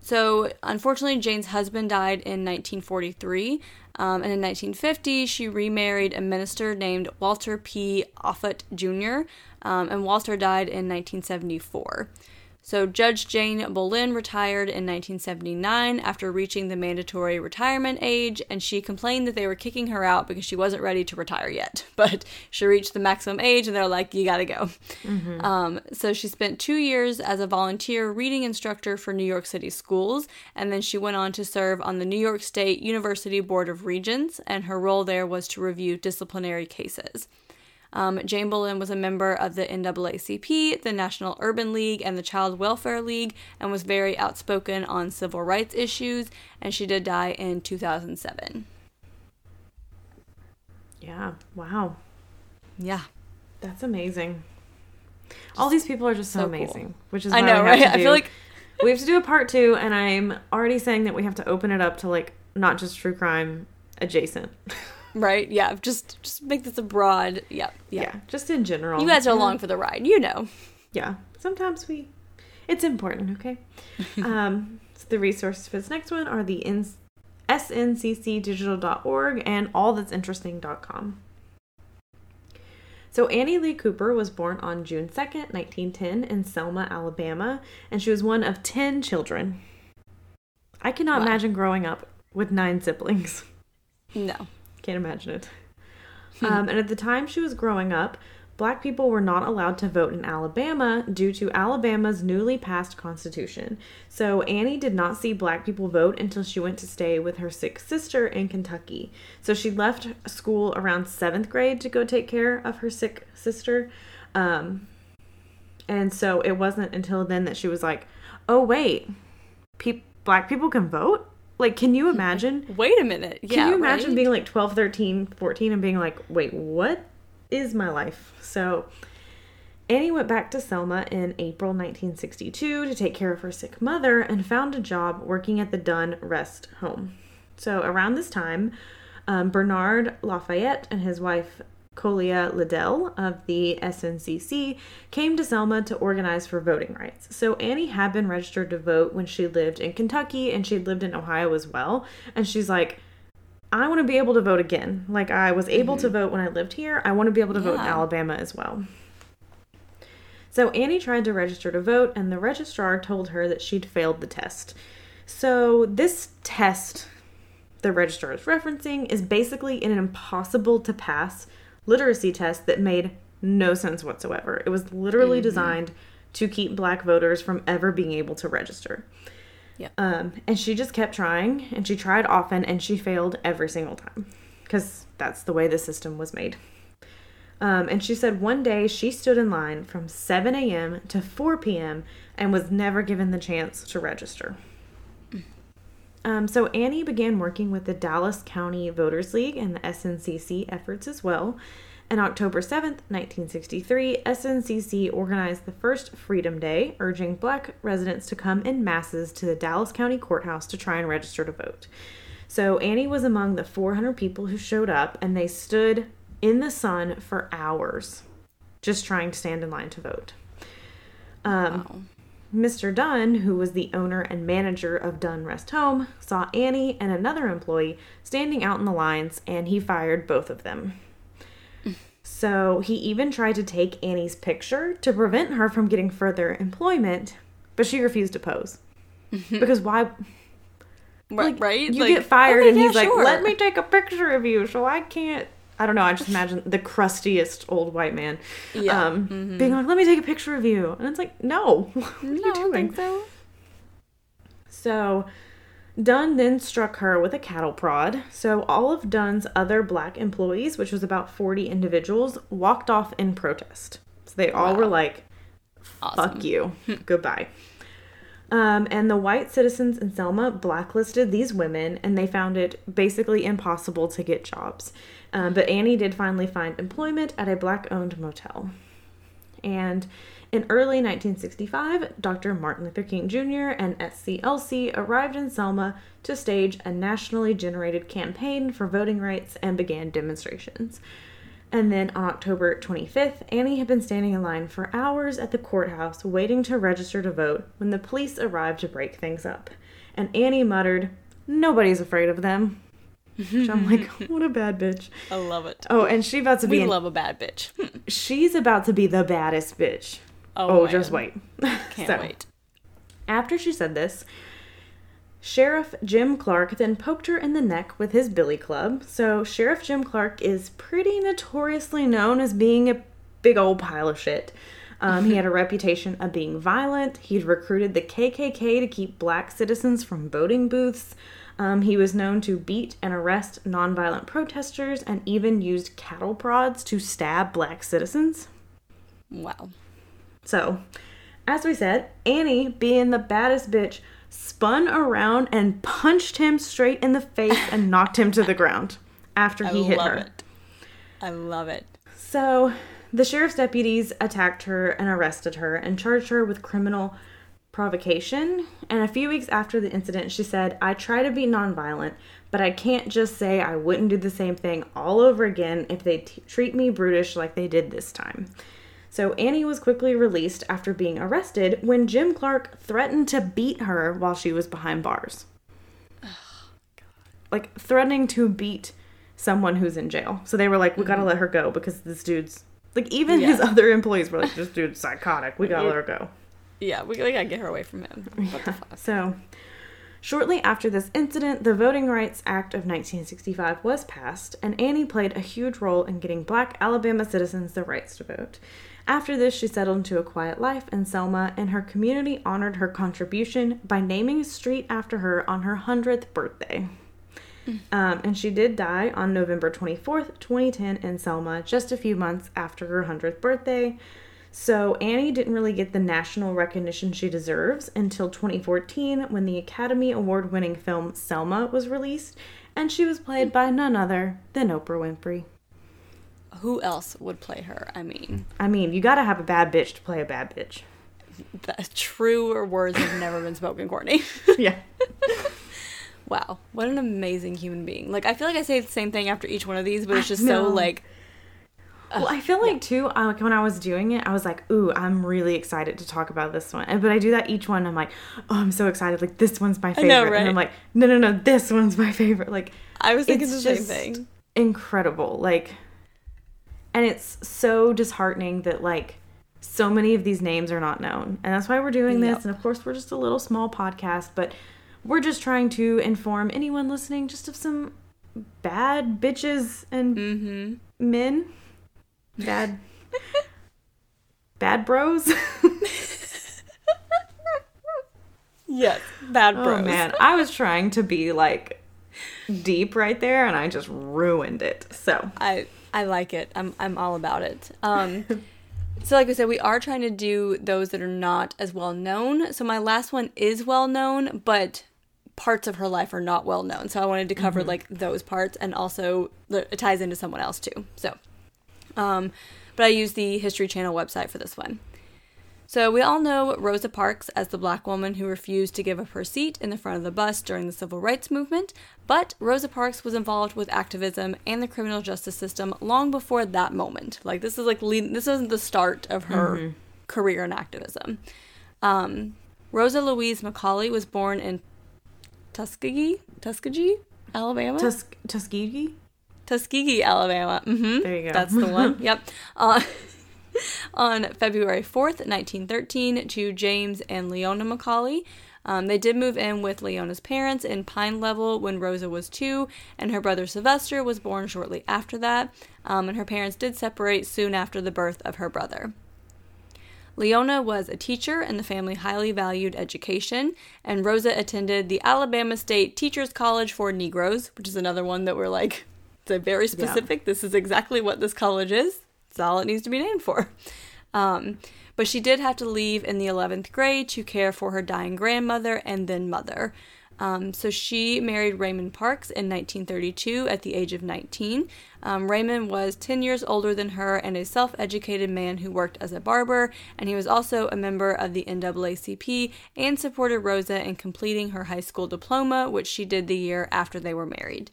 So, unfortunately, Jane's husband died in nineteen forty-three, um, and in nineteen fifty, she remarried a minister named Walter P. Offutt Junior, um, and Walter died in nineteen seventy-four. So, Judge Jane Bolin retired in nineteen seventy-nine after reaching the mandatory retirement age, and she complained that they were kicking her out because she wasn't ready to retire yet. But she reached the maximum age, and they're like, you gotta go. Mm-hmm. Um, so, she spent two years as a volunteer reading instructor for New York City schools, and then she went on to serve on the New York State University Board of Regents, and her role there was to review disciplinary cases. Um, Jane Bolin was a member of the N double A C P, the National Urban League, and the Child Welfare League, and was very outspoken on civil rights issues, and she did die in two thousand seven. Yeah, wow. Yeah. That's amazing. Just all these people are just so, so amazing, cool. which is why I know, we right? have to do, I feel like we have to do a part two, and I'm already saying that we have to open it up to, like, not just true crime adjacent. Right, yeah, just just make this a broad, yeah, yeah, yeah, just in general. You guys are along for the ride, you know. Yeah, sometimes we, it's important, okay? um, so the resources for this next one are the S N C C digital dot org and all that's interesting dot com. So Annie Lee Cooper was born on June second, nineteen ten in Selma, Alabama, and she was one of ten children. I cannot wow. imagine growing up with nine siblings. No. Can't imagine it. Um, and at the time she was growing up, black people were not allowed to vote in Alabama due to Alabama's newly passed constitution. So Annie did not see black people vote until she went to stay with her sick sister in Kentucky. So she left school around seventh grade to go take care of her sick sister. Um, and so it wasn't until then that she was like, oh, wait, pe- black people can vote? Like, can you imagine? Wait a minute. Yeah, can you imagine right? being like twelve, thirteen, fourteen and being like, wait, what is my life? So Annie went back to Selma in April nineteen sixty-two to take care of her sick mother and found a job working at the Dunn Rest Home. So around this time, um, Bernard Lafayette and his wife, Colia Liddell of the S N C C, came to Selma to organize for voting rights. So Annie had been registered to vote when she lived in Kentucky, and she lived in Ohio as well. And she's like, I want to be able to vote again. Like, I was able mm-hmm. to vote when I lived here. I want to be able to yeah. vote in Alabama as well. So Annie tried to register to vote, and the registrar told her that she'd failed the test. So this test the registrar is referencing is basically an impossible to pass literacy test that made no sense whatsoever. It was literally mm-hmm. designed to keep black voters from ever being able to register. Yeah. Um, and she just kept trying, and she tried often, and she failed every single time because that's the way the system was made. Um, and she said one day she stood in line from seven a.m. to four p.m. and was never given the chance to register. Um, so Annie began working with the Dallas County Voters League and the S N C C efforts as well. And October seventh, nineteen sixty-three, S N C C organized the first Freedom Day, urging black residents to come in masses to the Dallas County Courthouse to try and register to vote. So Annie was among the four hundred people who showed up, and they stood in the sun for hours, just trying to stand in line to vote. Um, wow. Mister Dunn, who was the owner and manager of Dunn Rest Home, saw Annie and another employee standing out in the lines, and he fired both of them. So he even tried to take Annie's picture to prevent her from getting further employment, but she refused to pose. Mm-hmm. Because why... Like, right? You like, get fired, okay, and he's yeah, like, sure. let me take a picture of you, so I can't... I don't know. I just imagine the crustiest old white man yeah. um, mm-hmm. being like, let me take a picture of you. And it's like, no. What no, are you doing? I don't think so. So Dunn then struck her with a cattle prod. So all of Dunn's other black employees, which was about forty individuals, walked off in protest. So they all wow. were like, fuck awesome. you. Goodbye. Um, and the white citizens in Selma blacklisted these women, and they found it basically impossible to get jobs. Um, but Annie did finally find employment at a black-owned motel. And in early nineteen sixty-five, Doctor Martin Luther King Junior and S C L C arrived in Selma to stage a nationally generated campaign for voting rights and began demonstrations. And then on October twenty-fifth, Annie had been standing in line for hours at the courthouse waiting to register to vote when the police arrived to break things up. And Annie muttered, "Nobody's afraid of them." So I'm like, what a bad bitch. I love it. Oh, and she about to be... We an, love a bad bitch. She's about to be the baddest bitch. Oh, oh just wait. Can't so, wait. After she said this, Sheriff Jim Clark then poked her in the neck with his billy club. So Sheriff Jim Clark is pretty notoriously known as being a big old pile of shit. Um, he had a reputation of being violent. He'd recruited the K K K to keep black citizens from voting booths. Um, he was known to beat and arrest nonviolent protesters and even used cattle prods to stab black citizens. Wow. So, as we said, Annie, being the baddest bitch, spun around and punched him straight in the face and knocked him to the ground after he I hit her. It. I love it. So, the sheriff's deputies attacked her and arrested her and charged her with criminal provocation, and a few weeks after the incident, she said, "I try to be nonviolent, but I can't just say I wouldn't do the same thing all over again if they t- treat me brutish like they did this time." So Annie was quickly released after being arrested when Jim Clark threatened to beat her while she was behind bars. Oh, God. Like, threatening to beat someone who's in jail. So they were like, we mm-hmm. gotta let her go because this dude's, like, even yeah. his other employees were like, this dude's psychotic, we gotta let her go. Yeah, we gotta get her away from him. What the fuck? So, shortly after this incident, the Voting Rights Act of nineteen sixty-five was passed, and Annie played a huge role in getting black Alabama citizens the rights to vote. After this, she settled into a quiet life in Selma, and her community honored her contribution by naming a street after her on her one hundredth birthday. Mm. Um, and she did die on November twenty-fourth, twenty ten in Selma, just a few months after her one hundredth birthday. So Annie didn't really get the national recognition she deserves until twenty fourteen when the Academy Award-winning film Selma was released, and she was played by none other than Oprah Winfrey. Who else would play her? I mean... I mean, you gotta have a bad bitch to play a bad bitch. The truer words have never been spoken, Courtney. Yeah. Wow. What an amazing human being. Like, I feel like I say the same thing after each one of these, but it's just so, like... Well, I feel like, too, like when I was doing it, I was like, ooh, I'm really excited to talk about this one. But I do that each one. I'm like, oh, I'm so excited. Like, this one's my favorite. I know, right? And I'm like, no, no, no, this one's my favorite. Like, I was thinking it's the just same thing. Incredible. Like, and it's so disheartening that, like, so many of these names are not known. And that's why we're doing this. Yep. And, of course, we're just a little small podcast. But we're just trying to inform anyone listening just of some bad bitches and mm-hmm. men. Bad, bad bros. Yes, bad bros. Oh man, I was trying to be like deep right there, and I just ruined it. So I, I like it. I'm I'm all about it. Um, so like I said, we are trying to do those that are not as well known. So my last one is well known, but parts of her life are not well known. So I wanted to cover mm-hmm. like those parts, and also it ties into someone else too. So, um, but I use the History Channel website for this one. So we all know Rosa Parks as the black woman who refused to give up her seat in the front of the bus during the Civil Rights Movement, but Rosa Parks was involved with activism and the criminal justice system long before that moment. Like this is like lead- this isn't the start of her mm-hmm. career in activism. Um, Rosa Louise McCauley was born in Tuskegee, Tuskegee, Alabama. Tus- Tuskegee, Tuskegee, Alabama. Mm-hmm. There you go. That's the one. Yep. Uh, on February fourth, nineteen thirteen, to James and Leona McCauley. Um, they did move in with Leona's parents in Pine Level when Rosa was two, and her brother Sylvester was born shortly after that, um, and her parents did separate soon after the birth of her brother. Leona was a teacher, and the family highly valued education, and Rosa attended the Alabama State Teachers College for Negroes, which is another one that we're like, it's very specific. Yeah. This is exactly what this college is. That's all it needs to be named for. Um, but she did have to leave in the eleventh grade to care for her dying grandmother and then mother. Um, so she married Raymond Parks in nineteen thirty-two at the age of nineteen. Um, Raymond was ten years older than her and a self-educated man who worked as a barber, and he was also a member of the N double A C P and supported Rosa in completing her high school diploma, which she did the year after they were married.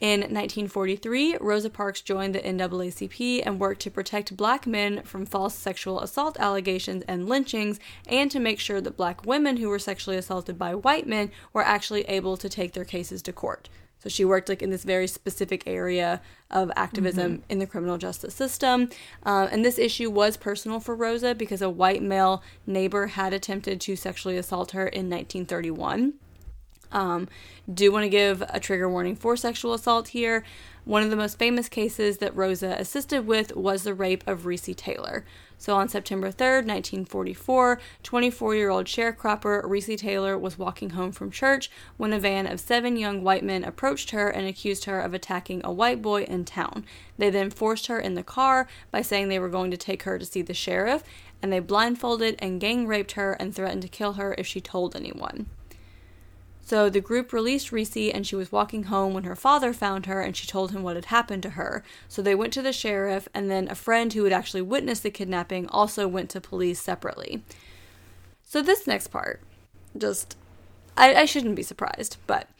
In nineteen forty-three, Rosa Parks joined the N double A C P and worked to protect black men from false sexual assault allegations and lynchings, and to make sure that black women who were sexually assaulted by white men were actually able to take their cases to court. So she worked like in this very specific area of activism mm-hmm. in the criminal justice system. Um, and this issue was personal for Rosa because a white male neighbor had attempted to sexually assault her in nineteen thirty-one. Um, do want to give a trigger warning for sexual assault here. One of the most famous cases that Rosa assisted with was the rape of Recy Taylor. So on September third, nineteen forty-four, twenty-four-year-old sharecropper Recy Taylor was walking home from church when a van of seven young white men approached her and accused her of attacking a white boy in town. They then forced her in the car by saying they were going to take her to see the sheriff, and they blindfolded and gang-raped her and threatened to kill her if she told anyone. So the group released Recy, and she was walking home when her father found her, and she told him what had happened to her. So they went to the sheriff, and then a friend who had actually witnessed the kidnapping also went to police separately. So this next part, just, I, I shouldn't be surprised, but...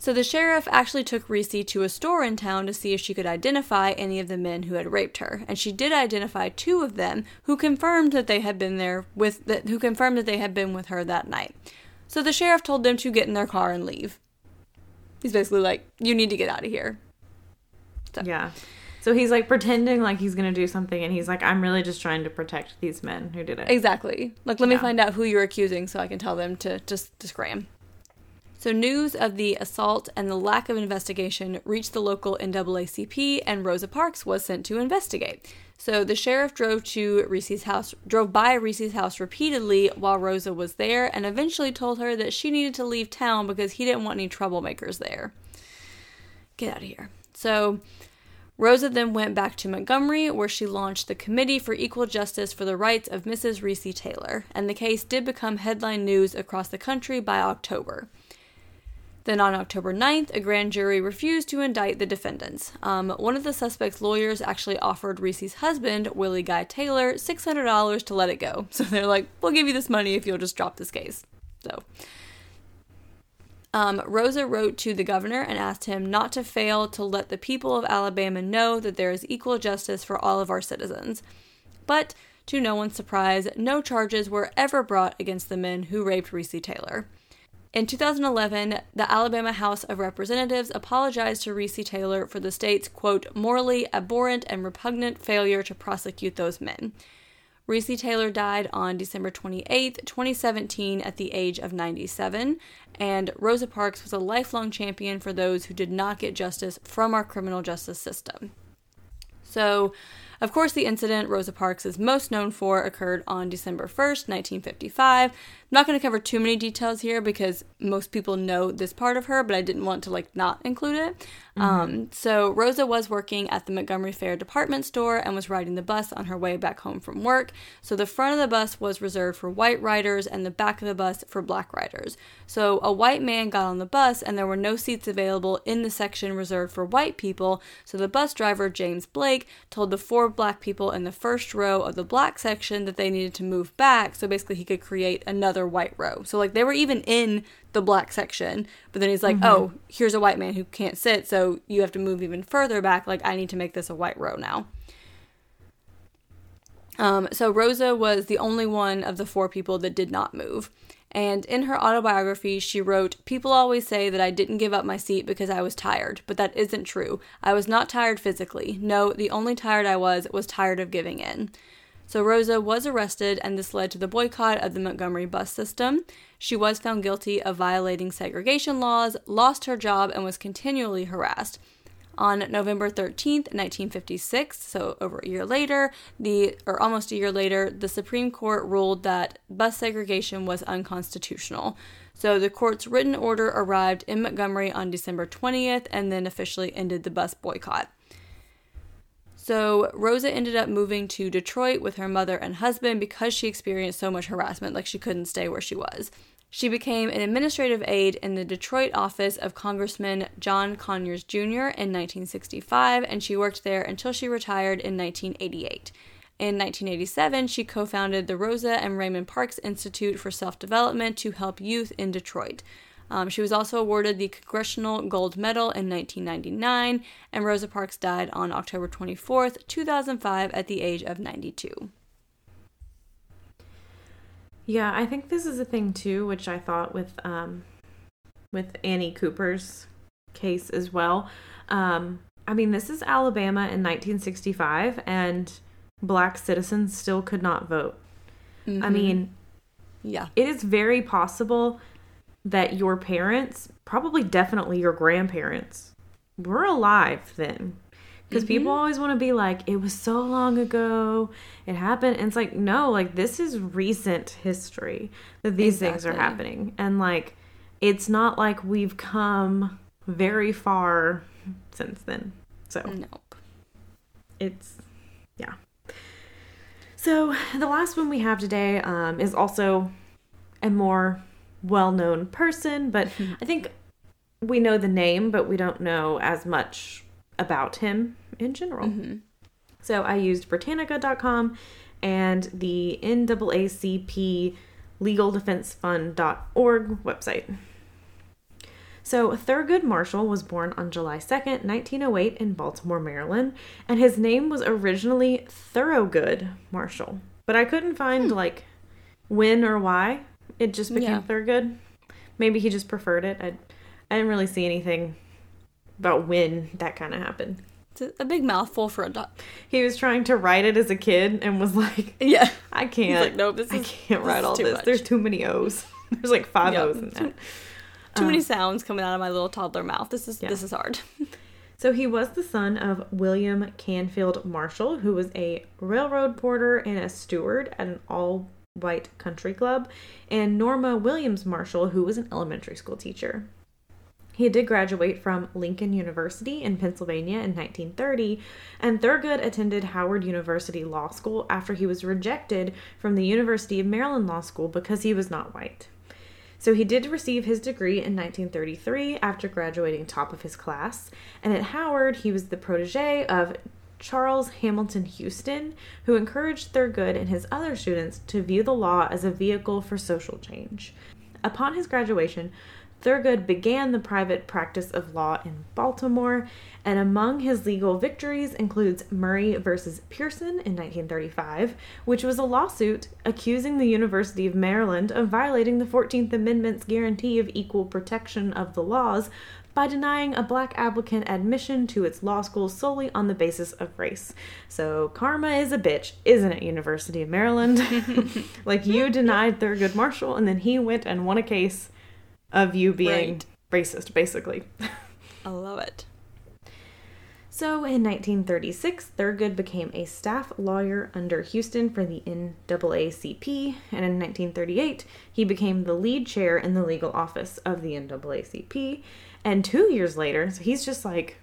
So the sheriff actually took Recy to a store in town to see if she could identify any of the men who had raped her, and she did identify two of them, who confirmed that they had been there with, the, who confirmed that they had been with her that night. So the sheriff told them to get in their car and leave. He's basically like, you need to get out of here. So. Yeah. So he's like pretending like he's going to do something, and he's like, I'm really just trying to protect these men who did it. Exactly. Like, let yeah. me find out who you're accusing so I can tell them to just to scram. So news of the assault and the lack of investigation reached the local N double A C P, and Rosa Parks was sent to investigate. So the sheriff drove to Recy's house, drove by Recy's house repeatedly while Rosa was there, and eventually told her that she needed to leave town because he didn't want any troublemakers there. Get out of here. So Rosa then went back to Montgomery, where she launched the Committee for Equal Justice for the Rights of Missus Recy Taylor, and the case did become headline news across the country by October. Then on October ninth, a grand jury refused to indict the defendants. Um, one of the suspect's lawyers actually offered Recy's husband, Willie Guy Taylor, six hundred dollars to let it go. So they're like, we'll give you this money if you'll just drop this case. So, um, Rosa wrote to the governor and asked him not to fail to let the people of Alabama know that there is equal justice for all of our citizens. But, to no one's surprise, no charges were ever brought against the men who raped Recy Taylor. In two thousand eleven, the Alabama House of Representatives apologized to Recy Taylor for the state's, quote, morally abhorrent and repugnant failure to prosecute those men. Recy Taylor died on December twenty-eighth, twenty seventeen at the age of ninety-seven, and Rosa Parks was a lifelong champion for those who did not get justice from our criminal justice system. So, of course, the incident Rosa Parks is most known for occurred on December first, nineteen fifty-five, not going to cover too many details here because most people know this part of her, but I didn't want to, like, not include it. Mm-hmm. Um, so Rosa was working at the Montgomery Fair department store and was riding the bus on her way back home from work. So the front of the bus was reserved for white riders and the back of the bus for black riders. So a white man got on the bus and there were no seats available in the section reserved for white people. So the bus driver, James Blake, told the four black people in the first row of the black section that they needed to move back. So basically he could create another white row. So, like, they were even in the black section, but then he's like, mm-hmm. oh, here's a white man who can't sit, so you have to move even further back. Like, I need to make this a white row now. Um, so Rosa was the only one of the four people that did not move. And in her autobiography, she wrote, "People always say that I didn't give up my seat because I was tired, but that isn't true. I was not tired physically. No, the only tired I was was tired of giving in." So Rosa was arrested, and this led to the boycott of the Montgomery bus system. She was found guilty of violating segregation laws, lost her job, and was continually harassed. On November thirteenth, nineteen fifty-six, so over a year later, the or almost a year later, the Supreme Court ruled that bus segregation was unconstitutional. So the court's written order arrived in Montgomery on December twentieth and then officially ended the bus boycott. So Rosa ended up moving to Detroit with her mother and husband because she experienced so much harassment, like she couldn't stay where she was. She became an administrative aide in the Detroit office of Congressman John Conyers Junior in nineteen sixty-five, and she worked there until she retired in nineteen eighty-eight. In nineteen eighty-seven, she co-founded the Rosa and Raymond Parks Institute for Self-Development to help youth in Detroit. Um, she was also awarded the Congressional Gold Medal in nineteen ninety-nine, and Rosa Parks died on October twenty-fourth, two thousand five, at the age of ninety-two. Yeah, I think this is a thing, too, which I thought with um, with Annie Cooper's case as well. Um, I mean, this is Alabama in nineteen sixty-five, and black citizens still could not vote. Mm-hmm. I mean, yeah, it is very possible that your parents, probably definitely your grandparents, were alive then. Because mm-hmm. people always want to be like, it was so long ago, it happened. And it's like, no, like, this is recent history that these exactly. things are happening. And, like, it's not like we've come very far since then. So, nope. It's, yeah. So, the last one we have today um, is also a more well-known person, but I think we know the name, but we don't know as much about him in general. Mm-hmm. So I used Britannica dot com and the N double A C P Legal Defense Fund dot org website. So Thurgood Marshall was born on July second, nineteen oh eight in Baltimore, Maryland, and his name was originally Thurgood Marshall, but I couldn't find hmm. like when or why. It just became yeah. Thurgood. Maybe he just preferred it. I, I didn't really see anything about when that kind of happened. It's a big mouthful for a dog. He was trying to write it as a kid and was like, "Yeah, I can't. Like, nope, this is, I can't this write all this. Much. There's too many O's. There's like five yep. O's in that. Too, too um, many sounds coming out of my little toddler mouth. This is yeah. this is hard." So he was the son of William Canfield Marshall, who was a railroad porter and a steward at an all White Country Club, and Norma Williams Marshall, who was an elementary school teacher. He did graduate from Lincoln University in Pennsylvania in nineteen thirty, and Thurgood attended Howard University Law School after he was rejected from the University of Maryland Law School because he was not white. So he did receive his degree in nineteen thirty-three after graduating top of his class, and at Howard he was the protege of Charles Hamilton Houston, who encouraged Thurgood and his other students to view the law as a vehicle for social change. Upon his graduation, Thurgood began the private practice of law in Baltimore, and among his legal victories includes Murray versus Pearson in nineteen thirty-five, which was a lawsuit accusing the University of Maryland of violating the fourteenth Amendment's guarantee of equal protection of the laws by denying a black applicant admission to its law school solely on the basis of race. So karma is a bitch, isn't it, University of Maryland? Like, you denied Thurgood Marshall, and then he went and won a case of you being right. racist, basically. I love it. So in nineteen thirty-six, Thurgood became a staff lawyer under Houston for the N double A C P, and in nineteen thirty-eight, he became the lead chair in the legal office of the N double A C P. And two years later, so he's just like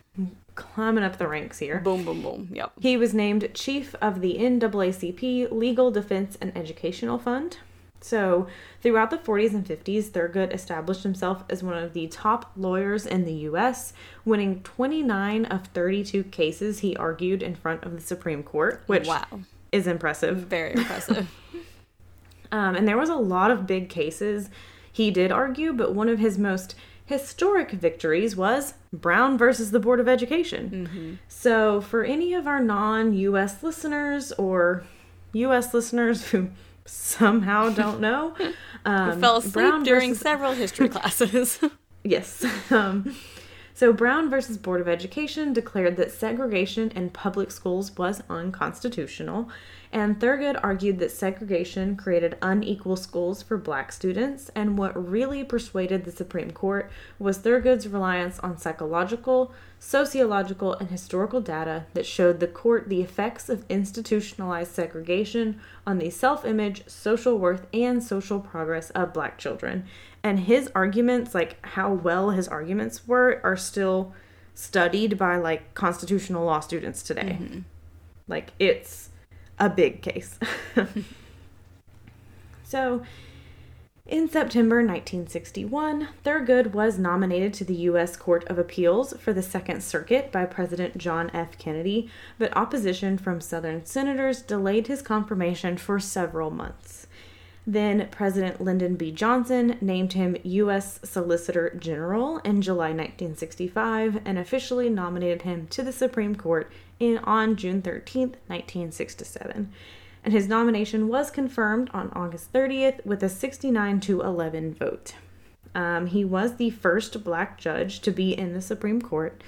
climbing up the ranks here. Boom, boom, boom. Yep. He was named chief of the N double A C P Legal Defense and Educational Fund. So throughout the forties and fifties, Thurgood established himself as one of the top lawyers in the U S, winning twenty-nine of thirty-two cases he argued in front of the Supreme Court, which wow. is impressive. Very impressive. um, and there was a lot of big cases he did argue, but one of his most historic victories was Brown versus the Board of Education. Mm-hmm. So for any of our non-U S listeners or U S listeners who somehow don't know, um, fell asleep Brown during versus... several history classes. Yes. Um, so Brown versus Board of Education declared that segregation in public schools was unconstitutional, and Thurgood argued that segregation created unequal schools for black students, and what really persuaded the Supreme Court was Thurgood's reliance on psychological, sociological, and historical data that showed the court the effects of institutionalized segregation on the self-image, social worth, and social progress of black children. And his arguments, like how well his arguments were, are still studied by like constitutional law students today. Mm-hmm. Like it's a big case. So, in September nineteen sixty-one, Thurgood was nominated to the U S Court of Appeals for the Second Circuit by President John F. Kennedy, but opposition from Southern senators delayed his confirmation for several months. Then President Lyndon B. Johnson named him U S Solicitor General in July nineteen sixty-five and officially nominated him to the Supreme Court in, on June thirteenth, nineteen sixty-seven. And his nomination was confirmed on August thirtieth with a sixty-nine to eleven vote. Um, he was the first black judge to be in the Supreme Court.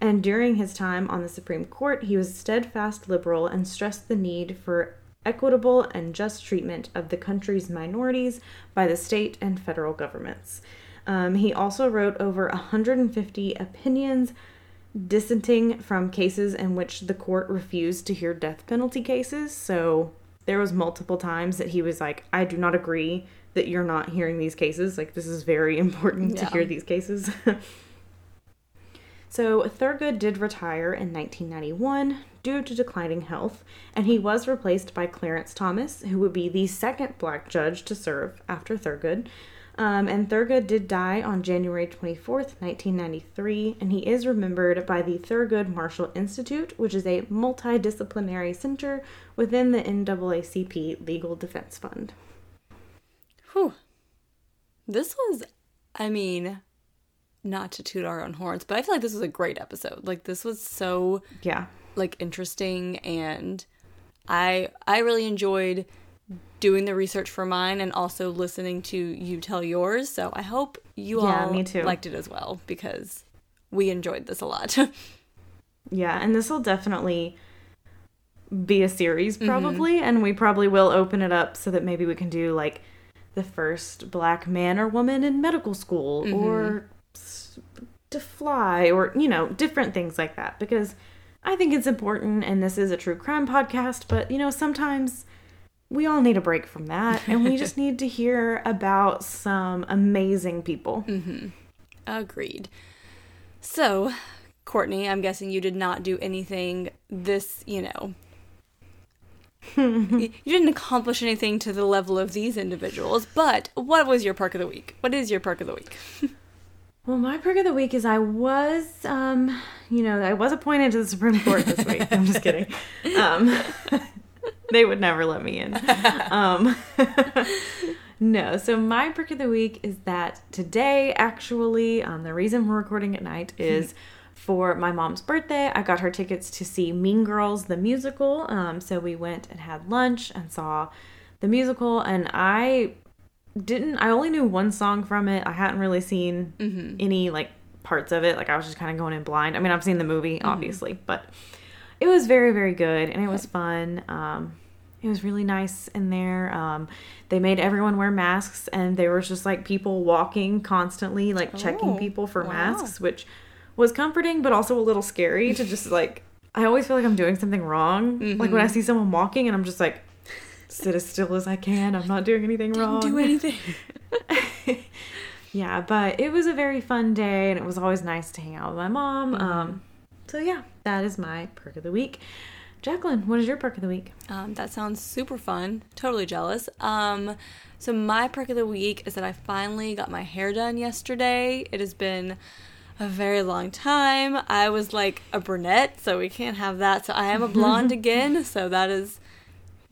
And during his time on the Supreme Court, he was steadfast liberal and stressed the need for equitable and just treatment of the country's minorities by the state and federal governments. Um, he also wrote over one hundred fifty opinions dissenting from cases in which the court refused to hear death penalty cases. So there was multiple times that he was like, I do not agree that you're not hearing these cases. Like, this is very important yeah. to hear these cases. So Thurgood did retire in nineteen ninety-one due to declining health, and he was replaced by Clarence Thomas, who would be the second black judge to serve after Thurgood. Um, and Thurgood did die on January twenty-fourth, nineteen ninety-three, and he is remembered by the Thurgood Marshall Institute, which is a multidisciplinary center within the N double A C P Legal Defense Fund. Whew. This was, I mean, not to toot our own horns, but I feel like this was a great episode. Like, this was so, yeah, like, interesting, and I I really enjoyed doing the research for mine and also listening to you tell yours. So I hope you yeah, all me too. liked it as well, because we enjoyed this a lot. Yeah, and this will definitely be a series probably, mm-hmm. and we probably will open it up so that maybe we can do like the first black man or woman in medical school, mm-hmm. or to fly, or, you know, different things like that, because I think it's important, and this is a true crime podcast, but, you know, sometimes we all need a break from that, and we just need to hear about some amazing people. Mm-hmm. Agreed. So, Courtney, I'm guessing you did not do anything this, you know, you didn't accomplish anything to the level of these individuals, but what was your perk of the week? What is your perk of the week? Well, my perk of the week is I was, um, you know, I was appointed to the Supreme Court this week. I'm just kidding. Um They would never let me in. Um, no. So my perk of the week is that today, actually, um, the reason we're recording at night is for my mom's birthday. I got her tickets to see Mean Girls, the musical. Um, so we went and had lunch and saw the musical. And I didn't, I only knew one song from it. I hadn't really seen mm-hmm. any like parts of it. Like I was just kind of going in blind. I mean, I've seen the movie, obviously, mm-hmm. but it was very, very good, and it was fun. Um, it was really nice in there. Um, they made everyone wear masks, and there was just, like, people walking constantly, like, oh, checking people for wow. masks, which was comforting, but also a little scary to just, like, I always feel like I'm doing something wrong. Mm-hmm. Like, when I see someone walking and I'm just like, sit as still as I can. I'm not doing anything wrong. Didn't do anything. Yeah, but it was a very fun day, and it was always nice to hang out with my mom. Mm-hmm. Um, so, yeah, that is my perk of the week. Jacqueline, what is your perk of the week? Um, that sounds super fun. Totally jealous. Um, so my perk of the week is that I finally got my hair done yesterday. It has been a very long time. I was like a brunette, so we can't have that. So I am a blonde again, so that is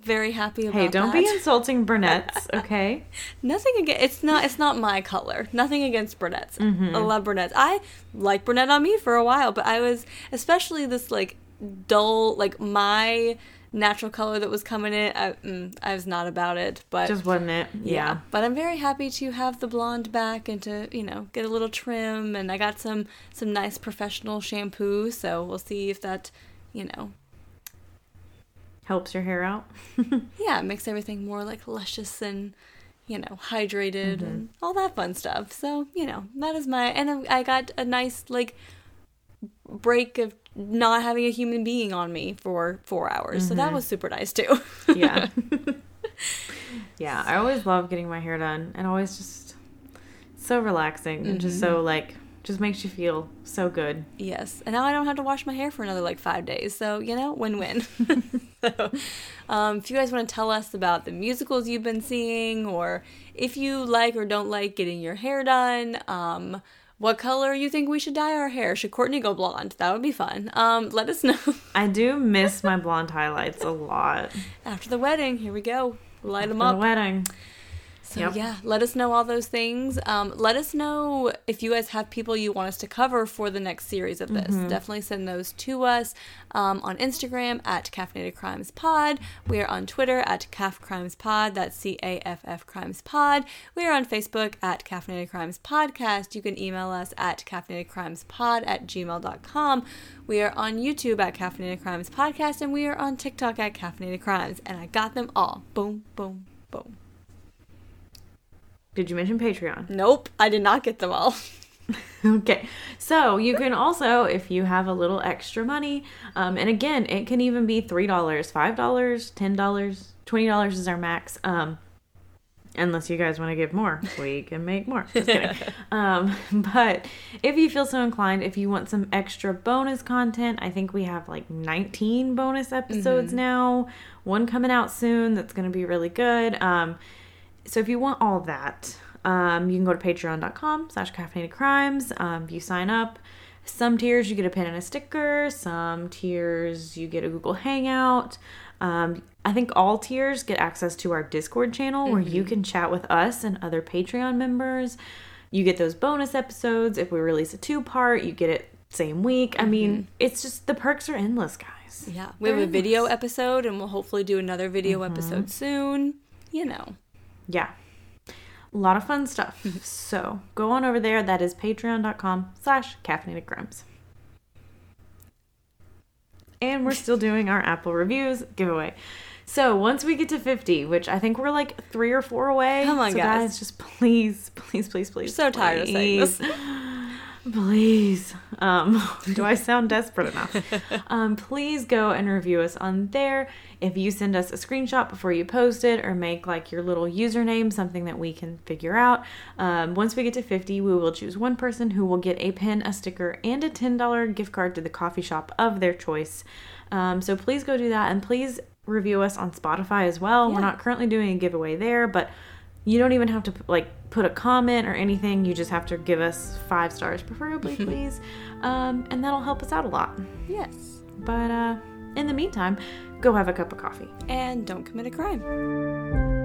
very happy about that. Hey, don't that. be insulting brunettes, okay? Nothing against, it's not, it's not my color. Nothing against brunettes. Mm-hmm. I love brunettes. I like brunette on me for a while, but I was, especially this like, dull, like my natural color that was coming in, I, mm, I was not about it, but just wasn't it. Yeah. yeah. But I'm very happy to have the blonde back and to, you know, get a little trim, and I got some some nice professional shampoo, so we'll see if that, you know, helps your hair out. Yeah, it makes everything more like luscious and, you know, hydrated, mm-hmm. and all that fun stuff. So, you know, that is my, and I got a nice like break of not having a human being on me for four hours. Mm-hmm. So that was super nice too. Yeah. Yeah. I always love getting my hair done, and always just so relaxing, and mm-hmm. just so like, just makes you feel so good. Yes. And now I don't have to wash my hair for another like five days. So, you know, win-win. So, um, if you guys want to tell us about the musicals you've been seeing, or if you like or don't like getting your hair done, um, what color you think we should dye our hair? Should Courtney go blonde? That would be fun. Um, let us know. I do miss my blonde highlights a lot. After the wedding, here we go. Light After them up. After the wedding. So yep. yeah, let us know all those things. Um, let us know if you guys have people you want us to cover for the next series of this. Mm-hmm. Definitely send those to us um, on Instagram at Caffeinated Crimes Pod. We are on Twitter at Caff Crimes Pod. That's C A F F Crimes Pod. We are on Facebook at Caffeinated Crimes Podcast. You can email us at caffeinatedcrimespod at gmail dot com. We are on YouTube at Caffeinated Crimes Podcast, and we are on TikTok at Caffeinated Crimes. And I got them all. Boom, boom, boom. Did you mention Patreon? Nope, I did not get them all. Okay, so you can also, if you have a little extra money, um, and again, it can even be three dollars, five dollars, ten dollars, twenty dollars is our max, um, unless you guys want to give more, we can make more. Just kidding. Um, but if you feel so inclined, if you want some extra bonus content, I think we have like nineteen bonus episodes mm-hmm. now, one coming out soon that's going to be really good. Um, So if you want all of that, um, you can go to patreon.com slash caffeinated crimes. Um, you sign up. Some tiers you get a pin and a sticker. Some tiers you get a Google Hangout. Um, I think all tiers get access to our Discord channel mm-hmm. where you can chat with us and other Patreon members. You get those bonus episodes. If we release a two-part, you get it same week. I mean, mm-hmm. it's just the perks are endless, guys. Yeah. We They're have endless. a video episode, and we'll hopefully do another video mm-hmm. episode soon. You know. Yeah. A lot of fun stuff. So go on over there. That is patreon.com slash caffeinated crimes. And we're still doing our Apple Reviews giveaway. So once we get to fifty, which I think we're like three or four away. Come on, so guys. guys. Just please, please, please, please. I'm so tired please. of saying this. Please. Um, do I sound desperate enough? Um, please go and review us on there. If you send us a screenshot before you post it, or make like your little username, something that we can figure out. Um, once we get to fifty, we will choose one person who will get a pin, a sticker, and a ten dollars gift card to the coffee shop of their choice. Um, so please go do that, and please review us on Spotify as well. Yeah. We're not currently doing a giveaway there, but you don't even have to like put a comment or anything. You just have to give us five stars, preferably, please. Um, and that'll help us out a lot. Yes. But uh, in the meantime, go have a cup of coffee. And don't commit a crime.